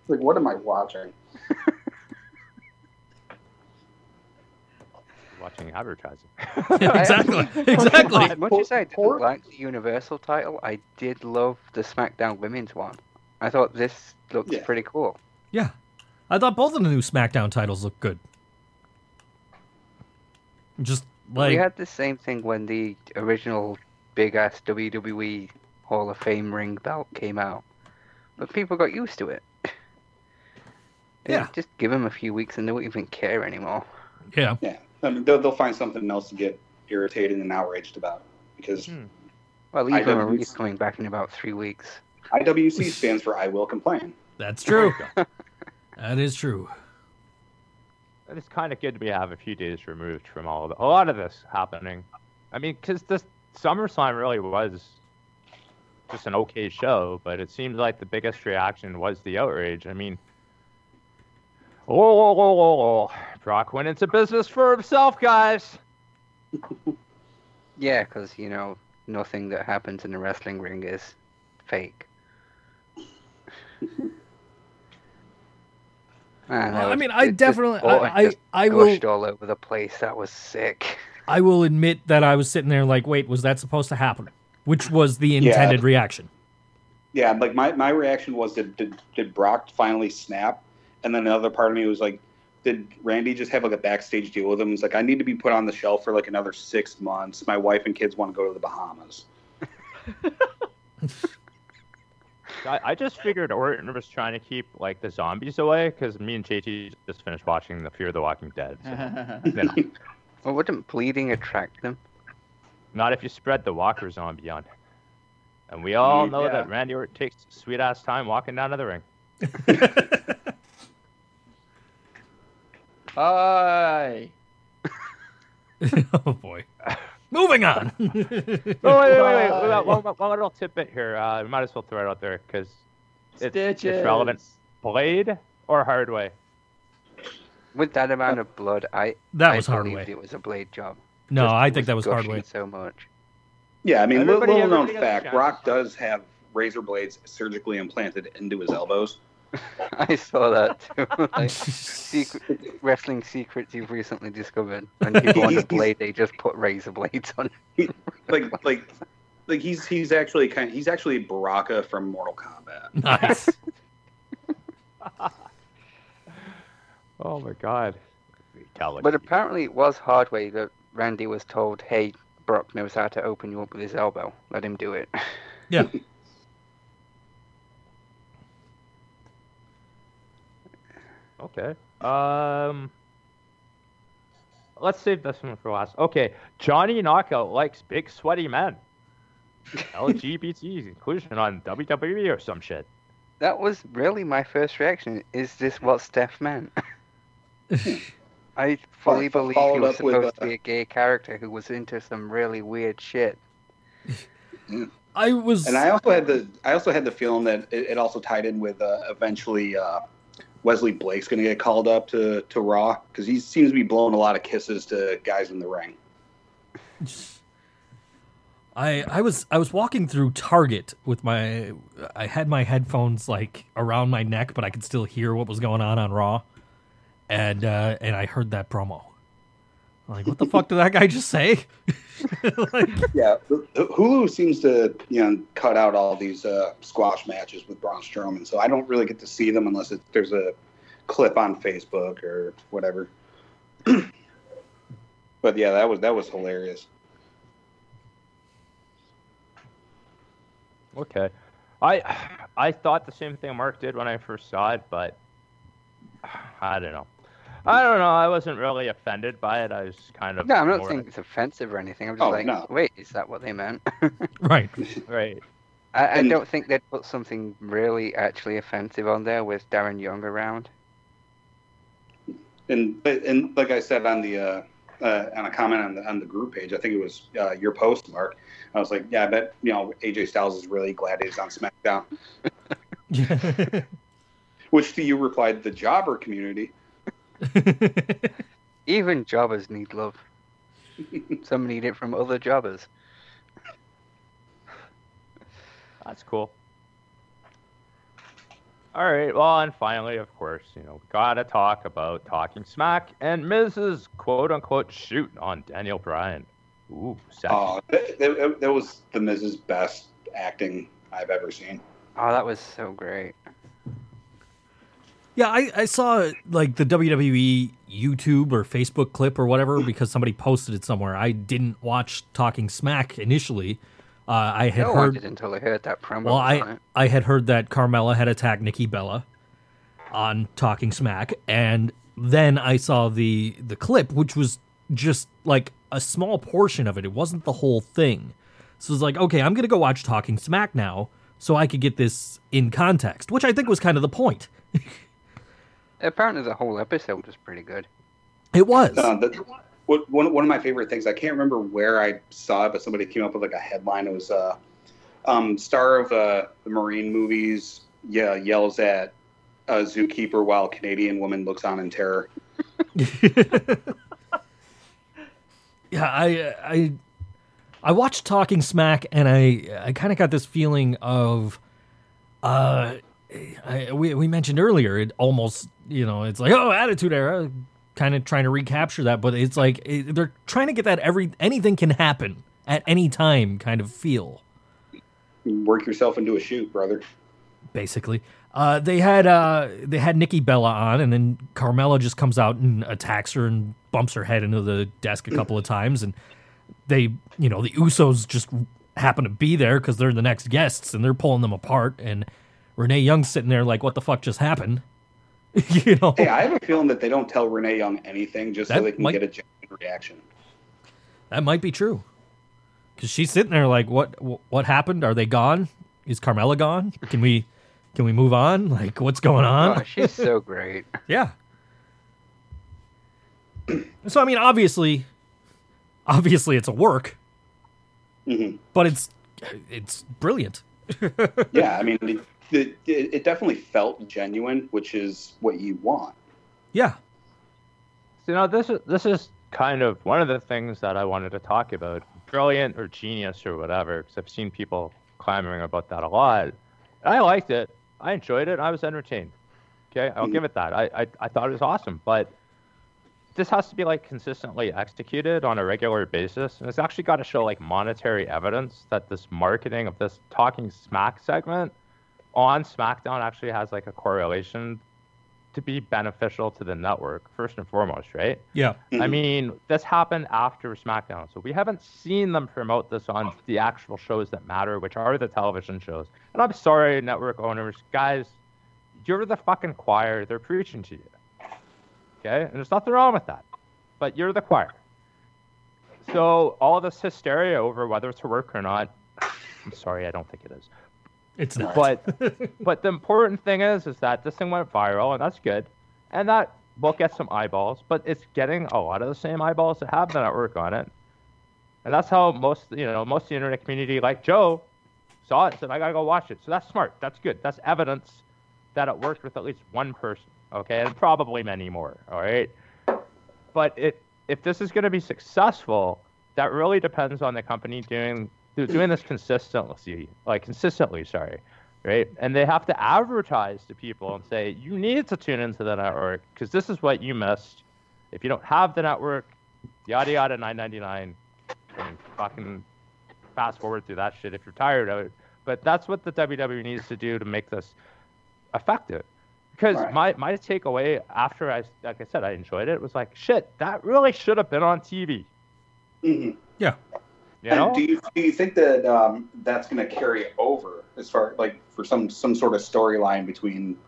like, what am I watching? Watching advertising. Exactly. As much as I didn't like the Universal title, I did love the SmackDown Women's one. I thought this looks pretty cool. Yeah. I thought both of the new SmackDown titles looked good. Just like... We had the same thing when the original big-ass WWE Hall of Fame ring belt came out. But people got used to it. Yeah. Just give them a few weeks and they won't even care anymore. Yeah. Yeah. I mean, they'll find something else to get irritated and outraged about. Because... Well, Eva Marie's coming back in about 3 weeks. IWC stands for I Will Complain. That's true. That is true. It is kind of good to have a few days removed from all of a lot of this happening. I mean, because this SummerSlam really was just an okay show, but it seems like the biggest reaction was the outrage. I mean, Brock went into business for himself, guys. Yeah, because, you know, nothing that happens in the wrestling ring is fake. Man, I gushed all over the place. That was sick. I will admit that I was sitting there like, wait, was that supposed to happen? Which was the intended reaction. Yeah, like my reaction was, did Brock finally snap? And then another part of me was like, did Randy just have like a backstage deal with him? He's like, I need to be put on the shelf for like another 6 months. My wife and kids want to go to the Bahamas. I just figured Orton was trying to keep, like, the zombies away, because me and JT just finished watching The Fear of the Walking Dead. So, you know. Well, wouldn't bleeding attract them? Not if you spread the walker zombie on. And we all know that Randy Orton takes sweet-ass time walking down to the ring. Hi! Oh, boy. Moving on. Oh, wait. One little tidbit here. We might as well throw it out there because it's relevant. Blade or Hardway? With that amount of blood, I was Hardway. Believed it was a Blade job. No, I think that was Hardway. So much. Yeah, I mean, little known fact, Brock does have razor blades surgically implanted into his elbows. I saw that too. Like, wrestling secrets you've recently discovered. When people want a blade, they just put razor blades on. like he's actually he's actually Baraka from Mortal Kombat. Nice. Oh my God! But apparently it was Hardway that Randy was told, "Hey, Brock knows how to open you up with his elbow. Let him do it." Yeah. Okay. Let's save this one for last. Okay. Johnny Knockout likes big sweaty men. LGBT inclusion on WWE or some shit. That was really my first reaction. Is this what Steph meant? I fully believe he was supposed to be a gay character who was into some really weird shit. And I also had the feeling that it also tied in with eventually. Wesley Blake's going to get called up to Raw because he seems to be blowing a lot of kisses to guys in the ring. I was walking through Target with I had my headphones like around my neck, but I could still hear what was going on Raw, and I heard that promo. I'm like, what the fuck did that guy just say? Yeah, Hulu seems to cut out all these squash matches with Braun Strowman, so I don't really get to see them unless there's a clip on Facebook or whatever. But yeah, that was hilarious. Okay, I thought the same thing Mark did when I first saw it, but I don't know. I wasn't really offended by it. I was kind of... No, I'm not saying it's offensive or anything. I'm just wait, is that what they meant? Right. Right. I don't think they'd put something really actually offensive on there with Darren Young around. And like I said on the... on a comment on the group page, I think it was your post, Mark. I was like, yeah, I bet AJ Styles is really glad he's on SmackDown. Which to you replied, the jobber community. Even jobbers need love. Some need it from other jobbers. That's cool. Alright, well, and finally, of course, gotta talk about Talking Smack and Mrs. quote-unquote shoot on Daniel Bryan. Ooh, sexy. Oh, that was the Mrs. best acting I've ever seen. Oh, that was so great. Yeah, I saw like the WWE YouTube or Facebook clip or whatever because somebody posted it somewhere. I didn't watch Talking Smack initially. I didn't until I heard that promo. Well, I had heard that Carmella had attacked Nikki Bella on Talking Smack, and then I saw the clip, which was just like a small portion of it. It wasn't the whole thing. So it's like, okay, I'm going to go watch Talking Smack now so I could get this in context, which I think was kind of the point. Apparently the whole episode was pretty good. It was. One of my favorite things, I can't remember where I saw it, but somebody came up with like a headline. It was star of the Marine movies yells at a zookeeper while Canadian woman looks on in terror. Yeah, I watched Talking Smack, and I kind of got this feeling of... we mentioned earlier, it almost, it's like, oh, Attitude Era, kind of trying to recapture that, but it's like they're trying to get that anything can happen at any time kind of feel. Work yourself into a shoot, brother. Basically. They had Nikki Bella on, and then Carmella just comes out and attacks her and bumps her head into the desk a couple of times, and they, the Usos just happen to be there because they're the next guests, and they're pulling them apart, and Renee Young's sitting there like, what the fuck just happened? Hey, I have a feeling that they don't tell Renee Young anything just so they can get a genuine reaction. That might be true. Because she's sitting there like, what happened? Are they gone? Is Carmella gone? Can we move on? Like, what's going on? Oh, she's so great. Yeah. So, I mean, obviously it's a work. Mm-hmm. But it's brilliant. Yeah, I mean, it definitely felt genuine, which is what you want. Yeah. So, you know, this is kind of one of the things that I wanted to talk about. Brilliant or genius or whatever, because I've seen people clamoring about that a lot. I liked it. I enjoyed it. I was entertained. Okay, I'll give it that. I thought it was awesome, but this has to be like consistently executed on a regular basis, and it's actually got to show like monetary evidence that this marketing of this talking smack segment on SmackDown actually has like a correlation to be beneficial to the network first and foremost, right? Yeah. Mm-hmm. I mean, this happened after SmackDown, so we haven't seen them promote this on the actual shows that matter, which are the television shows. And I'm sorry, network owners, guys, you're the fucking choir. They're preaching to you. Okay? And there's nothing wrong with that. But you're the choir. So all this hysteria over whether it's a work or not, I'm sorry, I don't think it is. It's not. But the important thing is that this thing went viral, and that's good. And that will get some eyeballs, but it's getting a lot of the same eyeballs that have the network on it. And that's how most of the internet community, like Joe, saw it and said, I gotta go watch it. So that's smart. That's good. That's evidence that it worked with at least one person, okay, and probably many more, all right? But if this is going to be successful, that really depends on the company doing this consistently, right? And they have to advertise to people and say, you need to tune into the network because this is what you missed. If you don't have the network, yada, yada, $9.99, and fucking fast forward through that shit if you're tired of it. But that's what the WWE needs to do to make this effective, because right. my takeaway after I enjoyed it was like, shit, that really should have been on TV. Mm-hmm. Yeah, you know? And do you think that that's going to carry over as far like for some sort of storyline between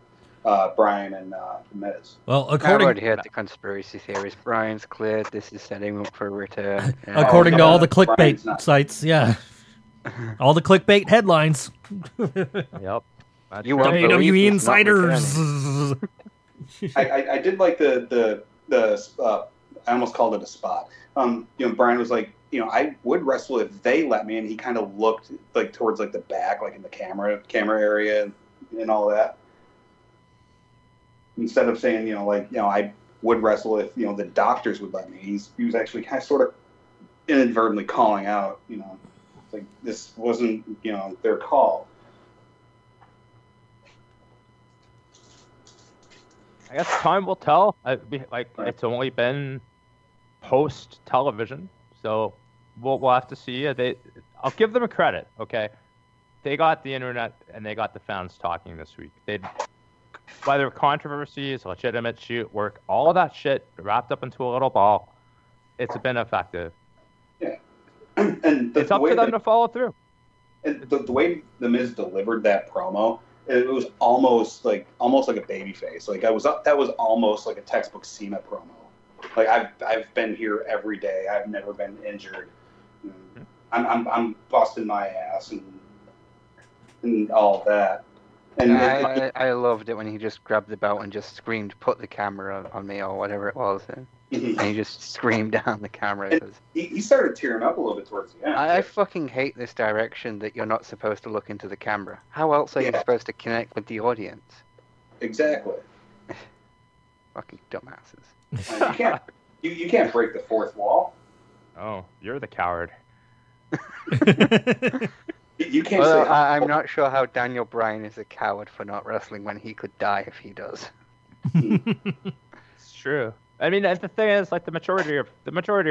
Brian and Miz? Well, according to the conspiracy theories, Brian's cleared. This is setting up for a return. According to all the clickbait sites, yeah, all the clickbait headlines. Yep. You WWE insiders. I did like the I almost called it a spot. Brian was like, I would wrestle if they let me, and he kind of looked like towards like the back, like in the camera area and all that. Instead of saying, I would wrestle if the doctors would let me, he was actually kind of sort of inadvertently calling out, like this wasn't their call. I guess time will tell. It's only been post television, so we'll have to see. I'll give them a credit. Okay, they got the internet and they got the fans talking this week. Whether controversies, legitimate shoot work, all of that shit wrapped up into a little ball. It's been effective. Yeah, and it's up to them to follow through. And the way the Miz delivered that promo. It was almost like a babyface. Like that was almost like a textbook Cena promo. Like I've been here every day. I've never been injured. I'm busting my ass and all that. And I loved it when he just grabbed the belt and just screamed, "Put the camera on me," or whatever it was. And he just screamed down the camera. He started tearing up a little bit towards the end. I fucking hate this direction that you're not supposed to look into the camera. How else are you supposed to connect with the audience? Exactly. Fucking dumbasses. You can't break the fourth wall. Oh, you're the coward. You can't. Well, I'm not sure how Daniel Bryan is a coward for not wrestling when he could die if he does. It's true. I mean, the thing is, like, the majority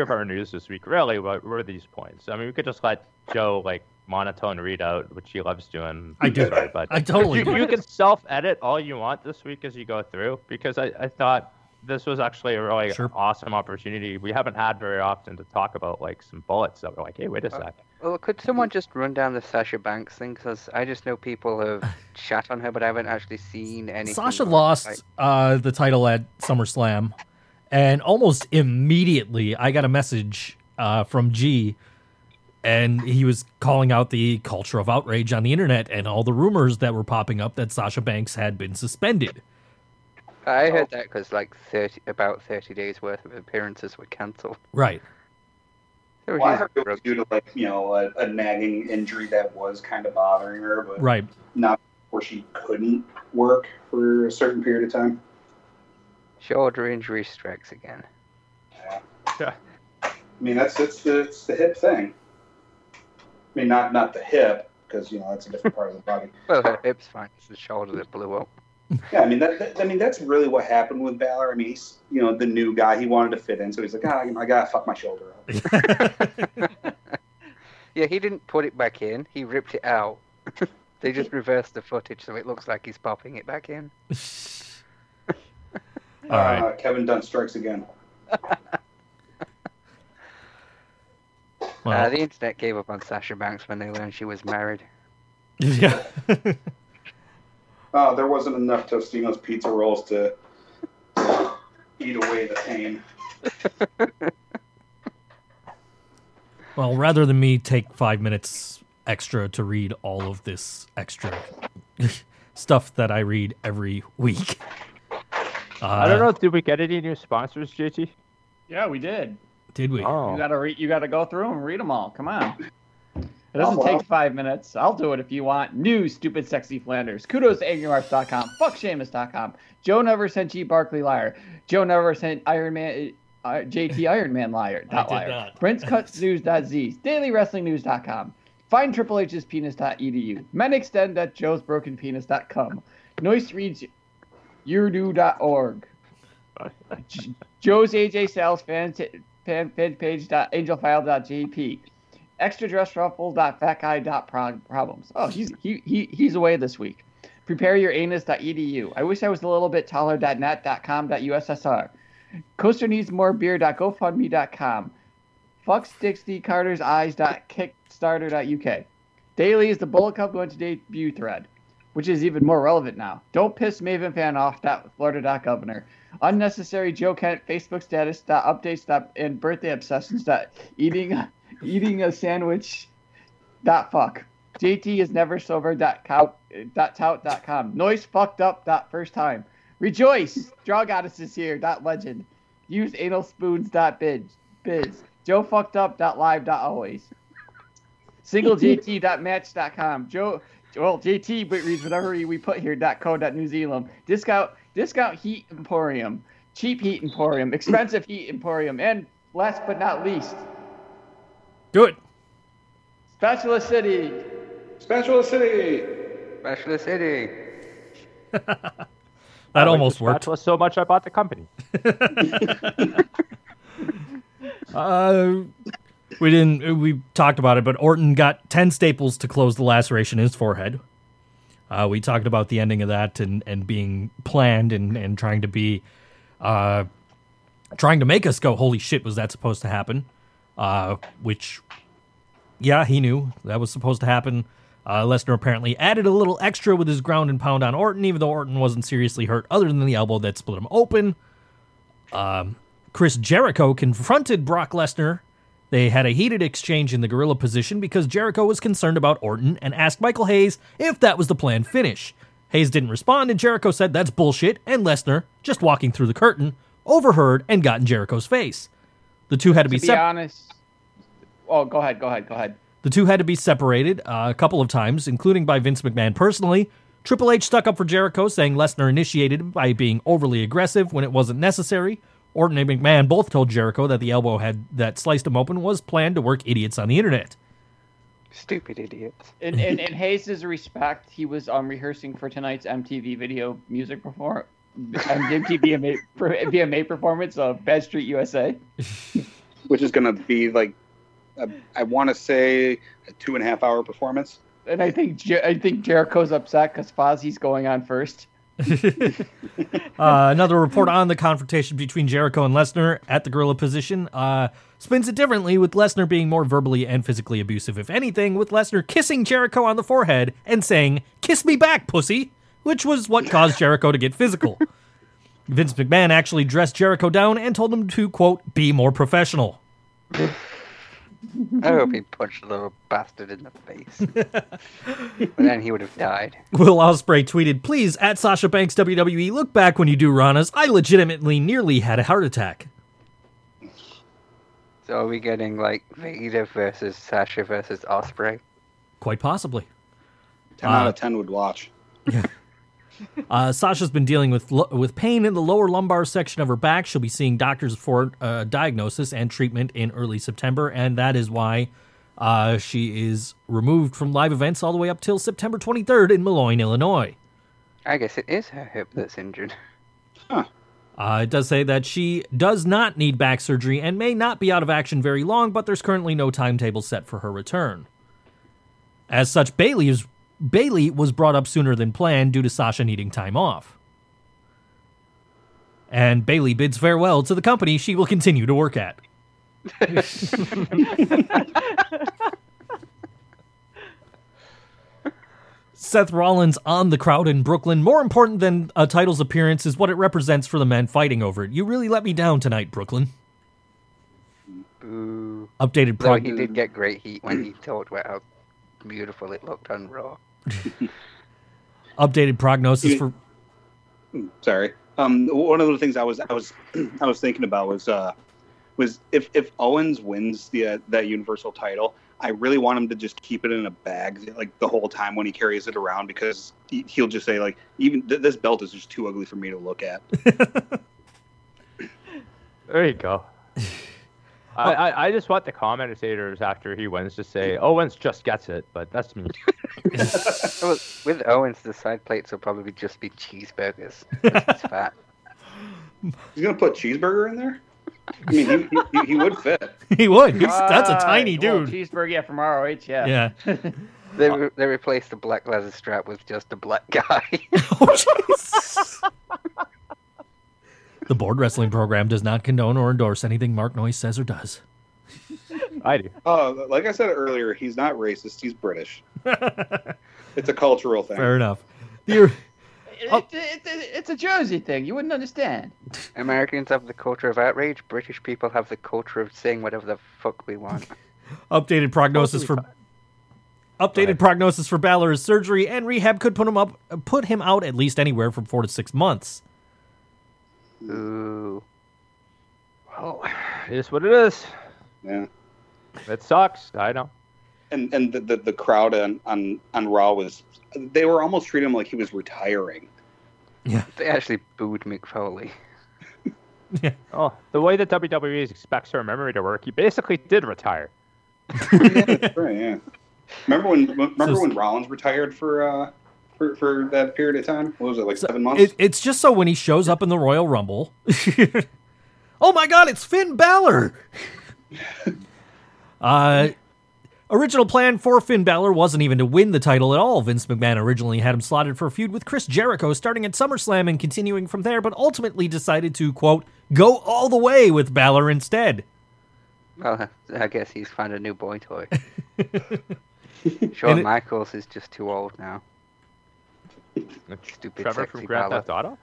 of our news this week really were these points. I mean, we could just let Joe monotone read out, which he loves doing. I do, sorry, but I totally do. You can self-edit all you want this week as you go through, because I thought this was actually a really awesome opportunity. We haven't had very often to talk about some bullets that were like, hey, wait a sec. Well, could someone just run down the Sasha Banks thing? Because I just know people have chat on her, but I haven't actually seen anything. Sasha lost the title at SummerSlam. And almost immediately, I got a message from G, and he was calling out the culture of outrage on the internet and all the rumors that were popping up that Sasha Banks had been suspended. I heard that because about 30 days' worth of appearances were canceled. Right. Well, I heard it was due to, like, you know, a nagging injury that was kind of bothering her, but right. not before she couldn't work for a certain period of time. Shoulder injury strikes again. Yeah. I mean, it's the hip thing. I mean, not the hip, because, you know, that's a different part of the body. Well, her hip's fine. It's the shoulder that blew up. Yeah, I mean, that's really what happened with Balor. I mean, he's, you know, the new guy. He wanted to fit in, so he's like, I gotta fuck my shoulder up. Yeah, he didn't put it back in. He ripped it out. They just reversed the footage, so it looks like he's popping it back in. All right. Kevin Dunn strikes again. Well, the internet gave up on Sasha Banks when they learned she was married. Yeah. There wasn't enough Tostino's pizza rolls to eat away the pain. Well, rather than me take 5 minutes extra to read all of this extra stuff that I read every week. I don't know. Did we get any new sponsors, JT? Yeah, we did. Did we? Oh. You gotta go through them and read them all. Come on. It doesn't take 5 minutes. I'll do it if you want. New Stupid Sexy Flanders. Kudos to AngryMarks.com. FuckSheamus.com. Joe never sent G. Barkley liar. Joe never sent Iron Man JT Iron Man liar. Not liar. BrentCutsNews.z. DailyWrestlingNews.com. Find Triple H's Penis.edu. MenExtend.Joe'sBrokenPenis.com. NoiseReadsYouDo.org. Joe's AJ Sales fan page.angelfile.jp. extradressruffle.fatguy.problems. Oh, he's away this week. Prepareyouranis.edu. I wish I was a little bit taller.net.com.ussr. CoasterNeedsMoreBeer.gofundme.com. FucksDixieCartersEyes.kickstarter.uk. Daily is the Bullet Club going to debut thread, which is even more relevant now. Don't piss Maven fan off. Florida.governor. Unnecessary Joe Kent Facebook status. Updates. And birthday obsessions. Eating a sandwich. Fuck. JT is never sober. Tout.com. Noise fucked up. First time. Rejoice. Draw goddess is here. Legend. Use anal spoons. Biz. Joe fucked up. Live. Always. Single JT. Match.com. Joe. Well, JT reads whatever we put here. Co. New Zealand. Discount Heat Emporium. Cheap Heat Emporium. Expensive Heat Emporium. And last but not least. Do it. Spatula City. That I almost worked. Spatula so much I bought the company. We talked about it, but Orton got 10 staples to close the laceration in his forehead. We talked about the ending of that and being planned and trying to be trying to make us go, holy shit, was that supposed to happen? Which, yeah, he knew that was supposed to happen. Lesnar apparently added a little extra with his ground and pound on Orton, even though Orton wasn't seriously hurt other than the elbow that split him open. Chris Jericho confronted Brock Lesnar. They had a heated exchange in the gorilla position because Jericho was concerned about Orton and asked Michael Hayes if that was the planned finish. Hayes didn't respond, and Jericho said that's bullshit, and Lesnar, just walking through the curtain, overheard and got in Jericho's face. The two had to be honest. Oh, go ahead. The two had to be separated a couple of times, including by Vince McMahon personally. Triple H stuck up for Jericho, saying Lesnar initiated by being overly aggressive when it wasn't necessary. Orton and McMahon both told Jericho that the elbow that sliced him open was planned to work idiots on the internet. Stupid idiots. In Hayes' respect, he was rehearsing for tonight's MTV video music performance. MTV VMA performance of Bad Street USA, which is going to be like, I want to say a 2.5 hour performance. And I think Jericho's upset because Fozzie's going on first. Another report on the confrontation between Jericho and Lesnar at the gorilla position spins it differently, with Lesnar being more verbally and physically abusive, if anything, with Lesnar kissing Jericho on the forehead and saying, "Kiss me back, pussy," which was what caused Jericho to get physical. Vince McMahon actually dressed Jericho down and told him to, quote, be more professional. I hope he punched the little bastard in the face. But then he would have died. Will Ospreay tweeted, "Please, at Sasha Banks WWE, look back when you do Ranas. I legitimately nearly had a heart attack." So are we getting like Vegeta versus Sasha versus Osprey? Quite possibly. 10 out of 10 would watch. Yeah. Sasha's been dealing with pain in the lower lumbar section of her back. She'll be seeing doctors for diagnosis and treatment in early September, and that is why she is removed from live events all the way up till September 23rd in Moline, Illinois. I guess it is her hip that's injured. Huh. It does say that she does not need back surgery and may not be out of action very long, but there's currently no timetable set for her return. As such, Bailey was brought up sooner than planned due to Sasha needing time off. And Bailey bids farewell to the company she will continue to work at. Seth Rollins on the crowd in Brooklyn. More important than a title's appearance is what it represents for the men fighting over it. You really let me down tonight, Brooklyn. Boo. Updated pro. He did get great heat when he talked about how beautiful it looked on Raw. Updated prognosis for. Sorry. One of the things I was thinking about was if Owens wins that Universal title, I really want him to just keep it in a bag like the whole time when he carries it around, because he'll just say like, even this belt is just too ugly for me to look at. There you go. I just want the commentators after he wins to say, Owens just gets it, but that's me. With Owens, the side plates will probably just be cheeseburgers. He's fat. He's going to put cheeseburger in there? I mean, he would fit. He would. That's a tiny dude. Cheeseburger, yeah, from ROH, yeah. Yeah. They replaced the black leather strap with just a black guy. Oh, the board wrestling program does not condone or endorse anything Mark Noyce says or does. I do. Like I said earlier, he's not racist. He's British. It's a cultural thing. Fair enough. It's a Jersey thing. You wouldn't understand. Americans have the culture of outrage. British people have the culture of saying whatever the fuck we want. Updated prognosis for Balor's surgery and rehab could put him out at least anywhere from 4 to 6 months. Ooh. Well, it is what it is. Yeah. It sucks. I know. And the crowd on Raw they were almost treating him like he was retiring. Yeah. They actually booed Mick Foley. Yeah. Oh, the way that WWE expects her memory to work, he basically did retire. Yeah, that's right, yeah. Remember when Rollins retired for that period of time? What was it, like 7 months? It's just so when he shows up in the Royal Rumble. Oh my God, it's Finn Balor! Original plan for Finn Balor wasn't even to win the title at all. Vince McMahon originally had him slotted for a feud with Chris Jericho starting at SummerSlam and continuing from there, but ultimately decided to, quote, go all the way with Balor instead. Well, I guess he's found a new boy toy. Shawn Michaels is just too old now. Stupid Trevor from Grand Theft Auto?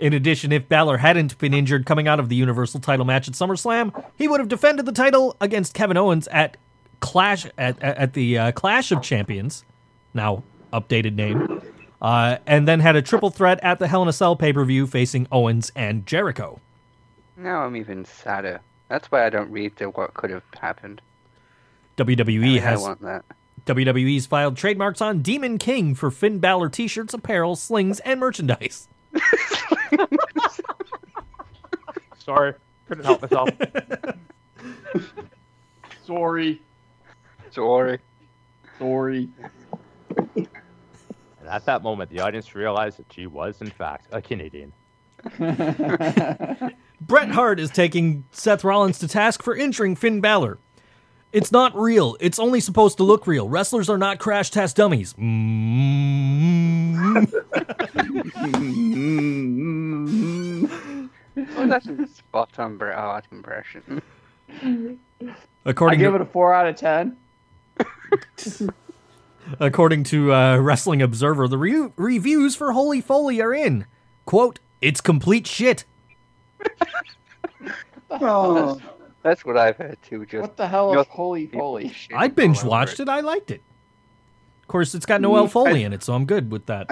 In addition, if Balor hadn't been injured coming out of the Universal title match at SummerSlam, he would have defended the title against Kevin Owens at the Clash of Champions, now updated name, and then had a triple threat at the Hell in a Cell pay-per-view facing Owens and Jericho. Now I'm even sadder. That's why I don't read the what could have happened. WWE's filed trademarks on Demon King for Finn Balor t-shirts, apparel, slings, and merchandise. Sorry, couldn't help myself. Sorry. And at that moment, the audience realized that she was, in fact, a Canadian. Bret Hart is taking Seth Rollins to task for injuring Finn Balor. It's not real. It's only supposed to look real. Wrestlers are not crash test dummies. Well, that's a spot-on Bret Hart impression. I give it a 4 out of 10. According to Wrestling Observer, the reviews for Holy Foley are in. Quote, it's complete shit. Oh. That's what I've had too. Just what the hell is Holy Foley? I binge watched it. I liked it. Of course, it's got Noelle Foley in it, so I'm good with that.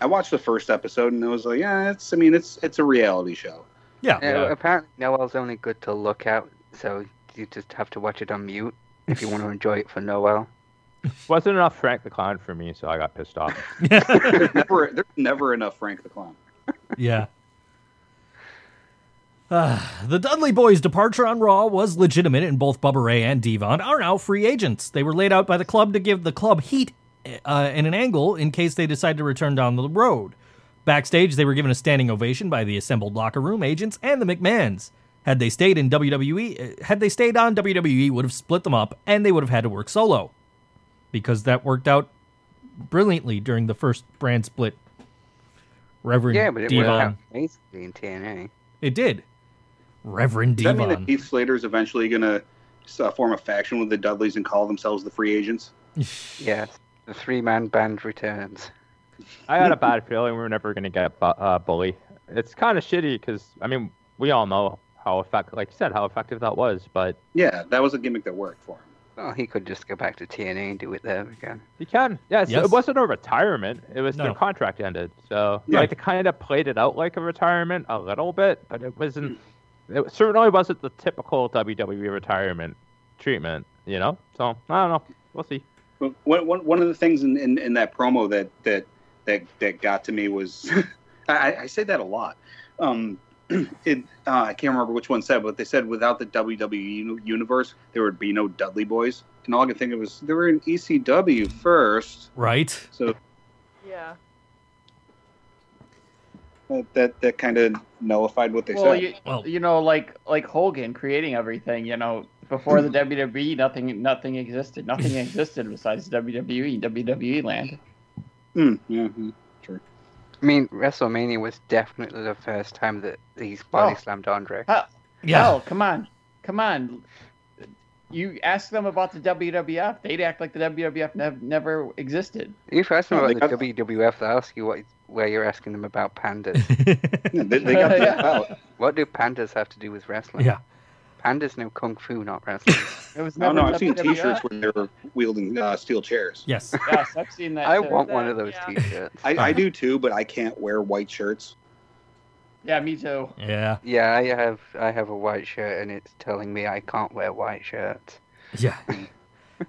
I watched the first episode and I was like, yeah, it's. I mean, it's a reality show. Yeah. Apparently Noel's only good to look at, so you just have to watch it on mute if you want to enjoy it for Noel. Wasn't enough Frank the Clown for me, so I got pissed off. There's never enough Frank the Clown. Yeah. The Dudley Boys' departure on Raw was legitimate, and both Bubba Ray and Devon are now free agents. They were laid out by the club to give the club heat and an angle in case they decide to return down the road. Backstage, they were given a standing ovation by the assembled locker room agents and the McMahons. Had they stayed on, WWE would have split them up, and they would have had to work solo, because that worked out brilliantly during the first brand split. Reverend Devon. Yeah, but it worked out basically in TNA. It did. Reverend Devon. Does that mean that Heath Slater's eventually going to form a faction with the Dudleys and call themselves the Free Agents? Yeah, the three-man band returns. I had a bad feeling we were never going to get Bully. It's kind of shitty because, I mean, we all know how effective, like you said, how effective that was. But yeah, that was a gimmick that worked for him. Well, he could just go back to TNA and do it there again. He can. Yeah, so yes. It wasn't a retirement. It was their contract ended. So yeah. Like, they kind of played it out like a retirement a little bit, but it wasn't. It certainly wasn't the typical WWE retirement treatment, you know? So, I don't know. We'll see. One of the things in that promo that got to me was... I say that a lot. I can't remember which one said, but they said without the WWE universe, there would be no Dudley Boys. And all I could think of was, they were in ECW first. Right. So, yeah. That kind of nullified what they said. You know, like Hogan creating everything, you know, before the WWE, nothing existed. Nothing existed besides WWE land. Mm-hmm. True. I mean, WrestleMania was definitely the first time that he's body slammed Andre. Oh, come on! You ask them about the WWF, they'd act like the WWF never existed. If you ask them about the WWF, they'll ask you where you're asking them about pandas. they got that. What do pandas have to do with wrestling? Yeah. Pandas know kung fu, not wrestling. I've seen T-shirts where they're wielding steel chairs. Yes, I've seen that. I want one of those T-shirts. I do too, but I can't wear white shirts. Yeah, me too. Yeah, I have a white shirt, and it's telling me I can't wear white shirts. Yeah.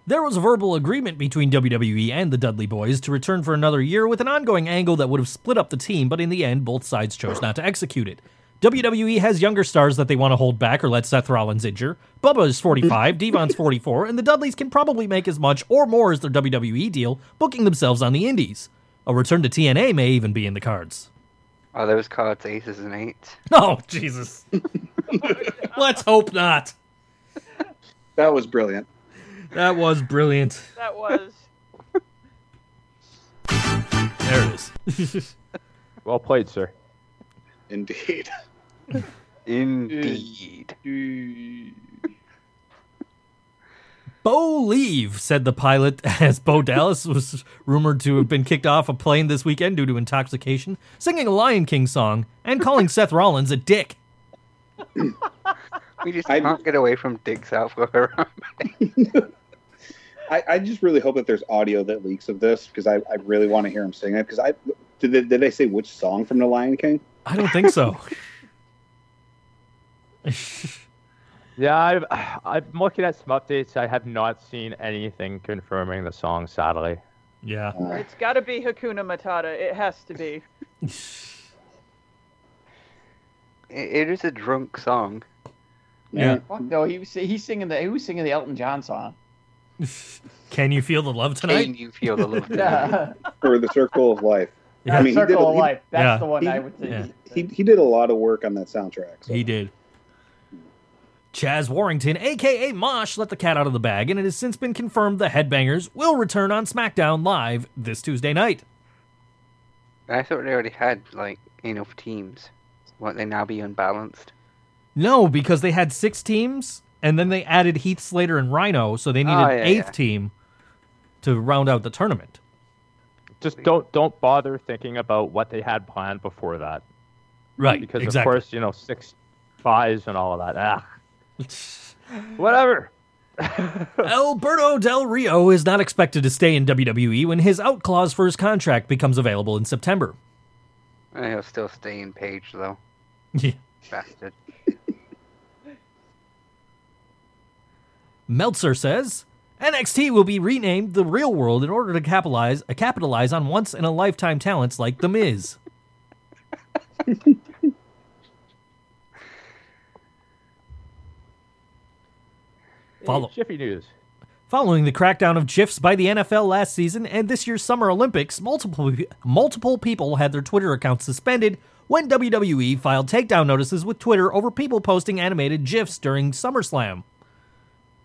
There was a verbal agreement between WWE and the Dudley Boys to return for another year with an ongoing angle that would have split up the team, but in the end, both sides chose not to execute it. WWE has younger stars that they want to hold back or let Seth Rollins injure. Bubba is 45, Devon's 44, and the Dudleys can probably make as much or more as their WWE deal, booking themselves on the indies. A return to TNA may even be in the cards. Are those cards aces and eights? Oh, Jesus. Let's hope not. That was brilliant. That was. There it is. Well played, sir. Indeed. Bo Leave, said the pilot, as Bo Dallas was rumored to have been kicked off a plane this weekend due to intoxication, singing a Lion King song, and calling Seth Rollins a dick. We just can't get away from dicks out for her. I just really hope that there's audio that leaks of this, because I really want to hear him sing it. Because did they say which song from The Lion King? I don't think so. Yeah, I'm looking at some updates. I have not seen anything confirming the song, sadly. Yeah. It's got to be Hakuna Matata. It has to be. It is a drunk song. Yeah. Fuck no, he was singing the Elton John song. Can you feel the love tonight? Or the Circle of Life. Yeah. I mean, Circle of Life. That's the one I would say. Yeah. He did a lot of work on that soundtrack. So. He did. Chaz Warrington, a.k.a. Mosh, let the cat out of the bag, and it has since been confirmed the Headbangers will return on SmackDown Live this Tuesday night. I thought they already had, enough teams. Won't they now be unbalanced? No, because they had 6 teams, and then they added Heath Slater and Rhino, so they need an eighth team to round out the tournament. Just don't bother thinking about what they had planned before that. Right, because, exactly. Of course, 6 buys and all of that. Whatever. Alberto Del Rio is not expected to stay in WWE when his out clause for his contract becomes available in September. He'll still stay in Page, though. Yeah. Bastard. Meltzer says, NXT will be renamed The Real World in order to capitalize on once-in-a-lifetime talents like The Miz. Jiffy News. Following the crackdown of GIFs by the NFL last season and this year's Summer Olympics, multiple people had their Twitter accounts suspended when WWE filed takedown notices with Twitter over people posting animated GIFs during SummerSlam.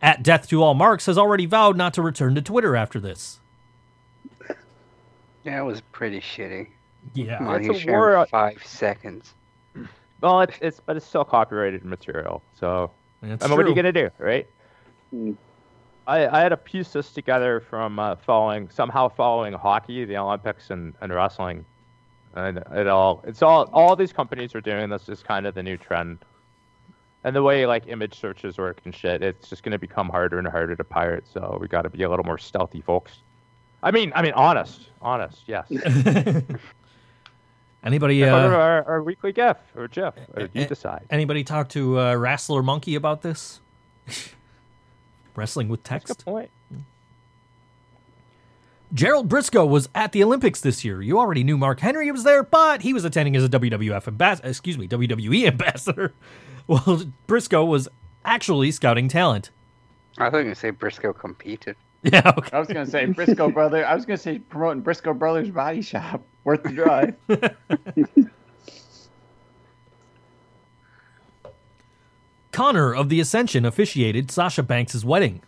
At Death to All Marks has already vowed not to return to Twitter after this. That was pretty shitty. Yeah. Come on, it's a war. 5 seconds. Well, it's still copyrighted material, so... That's true. What are you going to do, right? Mm. I had a piece this together from following hockey, the Olympics, and wrestling, and all these companies are doing this is kind of the new trend, and the way like image searches work and shit, it's just going to become harder and harder to pirate. So we got to be a little more stealthy, folks. I mean, honest, yes. Anybody? Our weekly GIF or GIF, or you decide. Anybody talk to Wrestler Monkey about this? Wrestling with text. That's a good point. Gerald Briscoe was at the Olympics this year. You already knew Mark Henry was there, but he was attending as a WWE ambassador. Well, Briscoe was actually scouting talent. I thought you were going to say Briscoe competed. Yeah, okay. I was going to say Briscoe brother. I was going to say promoting Briscoe Brothers Body Shop. Worth the drive. Connor of The Ascension officiated Sasha Banks' wedding.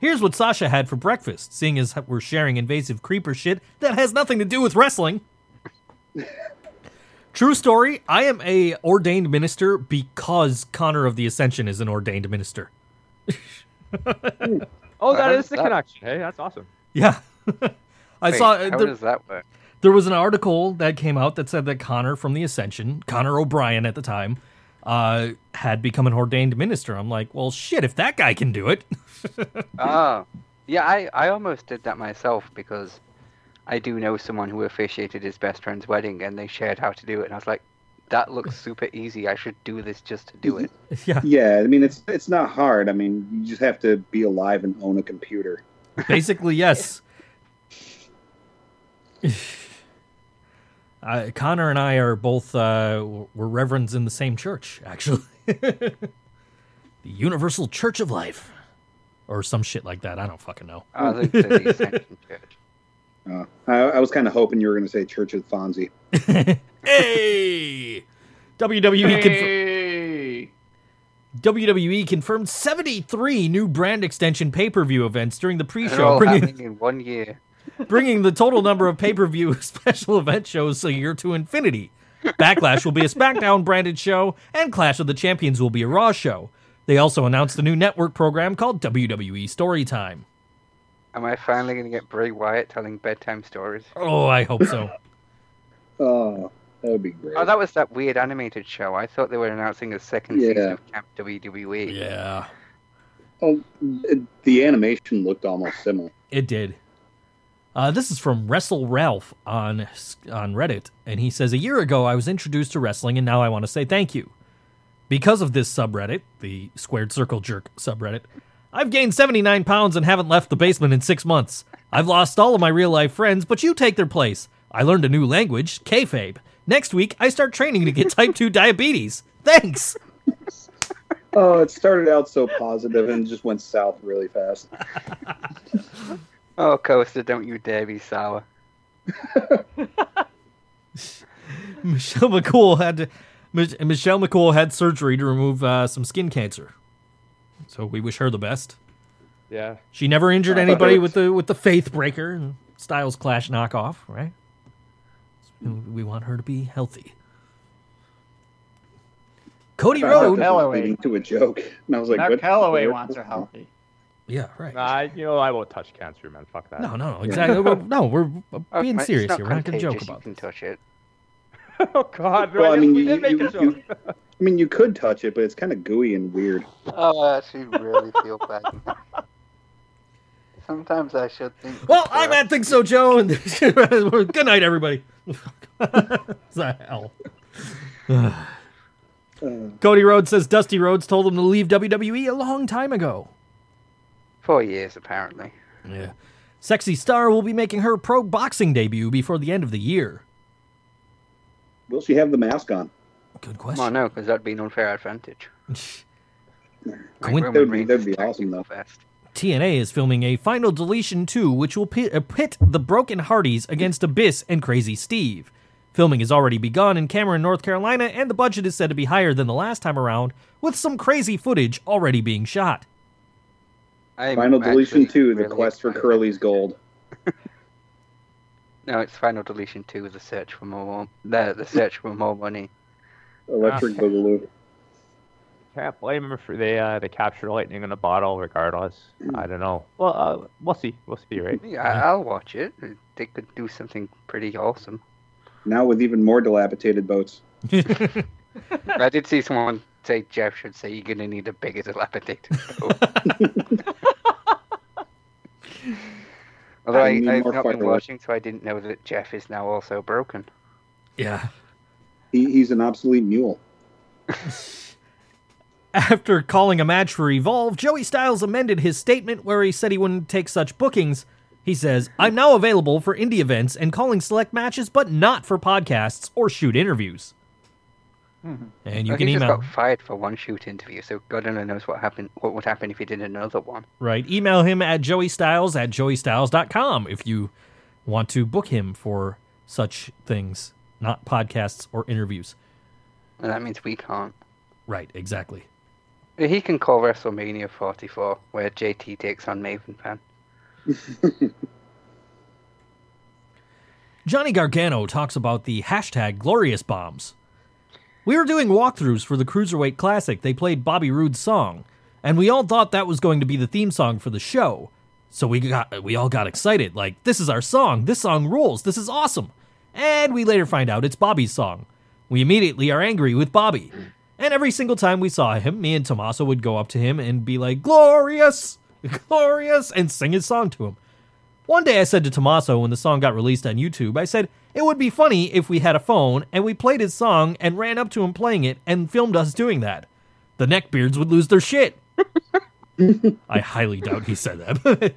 Here's what Sasha had for breakfast, seeing as we're sharing invasive creeper shit that has nothing to do with wrestling. True story, I am a ordained minister because Connor of The Ascension is an ordained minister. Oh, that is the connection. Hey, that's awesome. Yeah. How does that work? There was an article that came out that said that Connor from The Ascension, Connor O'Brien at the time, had become an ordained minister. I'm like, well, shit, if that guy can do it. Yeah, I almost did that myself because I do know someone who officiated his best friend's wedding and they shared how to do it. And I was like, that looks super easy. I should do this just to do it. Yeah, I mean, it's not hard. I mean, you just have to be alive and own a computer. Basically, yes. Connor and I are both we're reverends in the same church, actually. The Universal Church of Life, or some shit like that. I don't fucking know. I was kind of hoping you were going to say Church of Fonzie. Hey, WWE. Hey! WWE confirmed 73 new brand extension pay-per-view events during the pre-show, happening in 1 year. Bringing the total number of pay-per-view special event shows a year to infinity. Backlash will be a SmackDown-branded show, and Clash of the Champions will be a Raw show. They also announced a new network program called WWE Storytime. Am I finally going to get Bray Wyatt telling bedtime stories? Oh, I hope so. Oh, that would be great. Oh, that was that weird animated show. I thought they were announcing a second season of Camp WWE. Yeah. Oh, the animation looked almost similar. It did. This is from Wrestle Ralph on Reddit, and he says, a year ago I was introduced to wrestling, and now I want to say thank you. Because of this subreddit, the Squared Circle Jerk subreddit, I've gained 79 pounds and haven't left the basement in 6 months. I've lost all of my real-life friends, but you take their place. I learned a new language, kayfabe. Next week, I start training to get type 2 diabetes. Thanks! Oh, it started out so positive and just went south really fast. Oh, Costa, don't you dare be sour. Michelle McCool had surgery to remove some skin cancer. So we wish her the best. Yeah. She never injured anybody with the Faith Breaker Styles Clash knockoff, right? We want her to be healthy. Cody Rhodes leading to a joke. And I was like, Mark Calloway wants her healthy. Yeah, right. I won't touch cancer, man. Fuck that. No, exactly. No, we're being serious here. We're not going to joke about this. You can touch it. Oh, God. Well, you could touch it, but it's kind of gooey and weird. Oh, I actually really feel bad. Sometimes I should think... Well, I'm at Think So, Joe, and good night, everybody. It's a hell. Cody Rhodes says Dusty Rhodes told him to leave WWE a long time ago. 4 years, apparently. Yeah. Sexy Star will be making her pro boxing debut before the end of the year. Will she have the mask on? Good question. Well, no, because that'd be an unfair advantage. That'd be awesome, though. Fast. TNA is filming a Final Deletion 2, which will pit the Broken Hardys against Abyss and Crazy Steve. Filming has already begun in Cameron, North Carolina, and the budget is said to be higher than the last time around, with some crazy footage already being shot. Final Deletion 2, the quest for Curly's gold. No, it's Final Deletion 2, the search for more money. Electric Boogaloo. Can't blame them for they capture lightning in a bottle, regardless. I don't know. Well, we'll see, right? Yeah, I'll watch it. They could do something pretty awesome. Now with even more dilapidated boats. I did see someone say Jeff should say you're going to need a bigger dilapidated boat. Although I've not been watching, so I didn't know that Jeff is now also broken. Yeah. He's an obsolete mule. After calling a match for Evolve, Joey Styles amended his statement where he said he wouldn't take such bookings. He says, I'm now available for indie events and calling select matches, but not for podcasts or shoot interviews. Mm-hmm. And you can email. He just got fired for one shoot interview, so God only knows what would happen if he did another one. Right. Email him at joeystyles@joeystyles.com if you want to book him for such things, not podcasts or interviews. Well, that means we can't. Right, exactly. He can call WrestleMania 44, where JT takes on Maven Fan. Johnny Gargano talks about the hashtag Glorious Bombs. We were doing walkthroughs for the Cruiserweight Classic. They played Bobby Roode's song, and we all thought that was going to be the theme song for the show. So we all got excited, like, this is our song. This song rules. This is awesome. And we later find out it's Bobby's song. We immediately are angry with Bobby. And every single time we saw him, me and Tommaso would go up to him and be like, glorious, glorious, and sing his song to him. One day I said to Tommaso when the song got released on YouTube, I said, it would be funny if we had a phone and we played his song and ran up to him playing it and filmed us doing that. The neckbeards would lose their shit. I highly doubt he said that.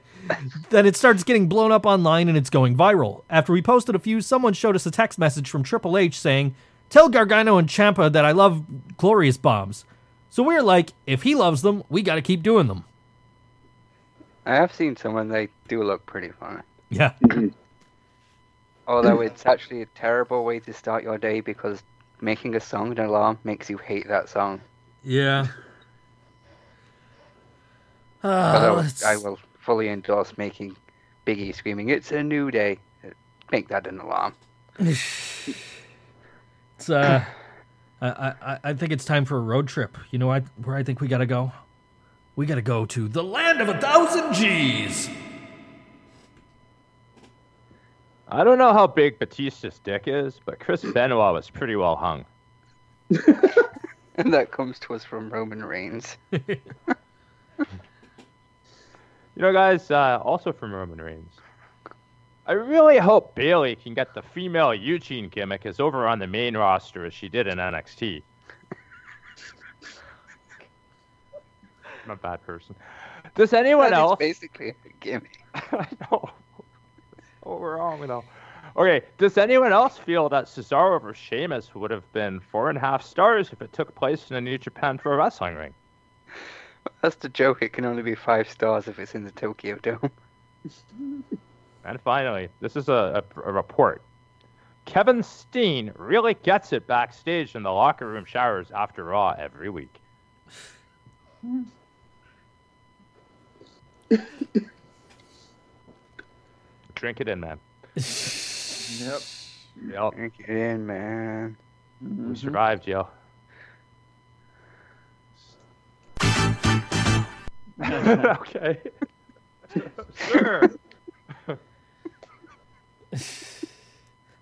Then it starts getting blown up online and it's going viral. After we posted a few, someone showed us a text message from Triple H saying, tell Gargano and Ciampa that I love Glorious Bombs. So we're like, if he loves them, we got to keep doing them. I have seen some and they do look pretty funny. Yeah. Although it's actually a terrible way to start your day because making a song an alarm makes you hate that song. Yeah. Although I will fully endorse making Biggie screaming, it's a new day. Make that an alarm. It's, I think it's time for a road trip. You know where I think we gotta go? We gotta go to the land of 1,000 G's. I don't know how big Batista's dick is, but Chris Benoit was pretty well hung. And that comes to us from Roman Reigns. You know, guys, also from Roman Reigns. I really hope Bayley can get the female Eugene gimmick as over on the main roster as she did in NXT. I'm a bad person. Does anyone else? It's basically a gimmick. I know. Oh, we're wrong, you know. Okay, does anyone else feel that Cesaro over Sheamus would have been 4.5 stars if it took place in a New Japan Pro Wrestling ring? That's the joke. It can only be 5 stars if it's in the Tokyo Dome. And finally, this is a report. Kevin Steen really gets it backstage in the locker room showers after Raw every week. Drink it in, man. Yep. Drink it in, man. Mm-hmm. We survived, yo. Okay. Sure.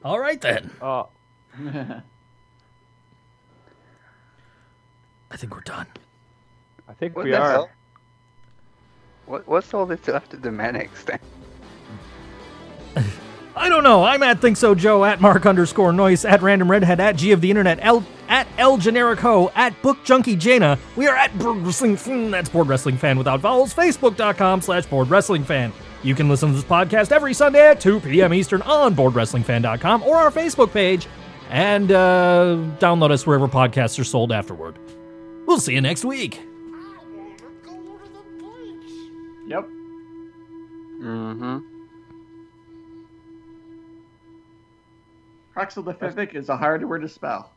All right, then. I think we're done. I think we are. All... What's all that's left of the Manics, then? I don't know. I'm at ThinkSoJoe, at Mark_Noyce, at Random Redhead, at G of the Internet, at El Generico, at Book Junkie Jaina. We are at Board Wrestling Fan. That's Board Wrestling Fan without vowels. Facebook.com/Board Wrestling Fan. You can listen to this podcast every Sunday at 2 p.m. Eastern on BoardWrestlingFan.com or our Facebook page, and download us wherever podcasts are sold afterward. We'll see you next week. I wanna go to the beach. Yep. Mm-hmm. Proxilithific is a hard word to spell.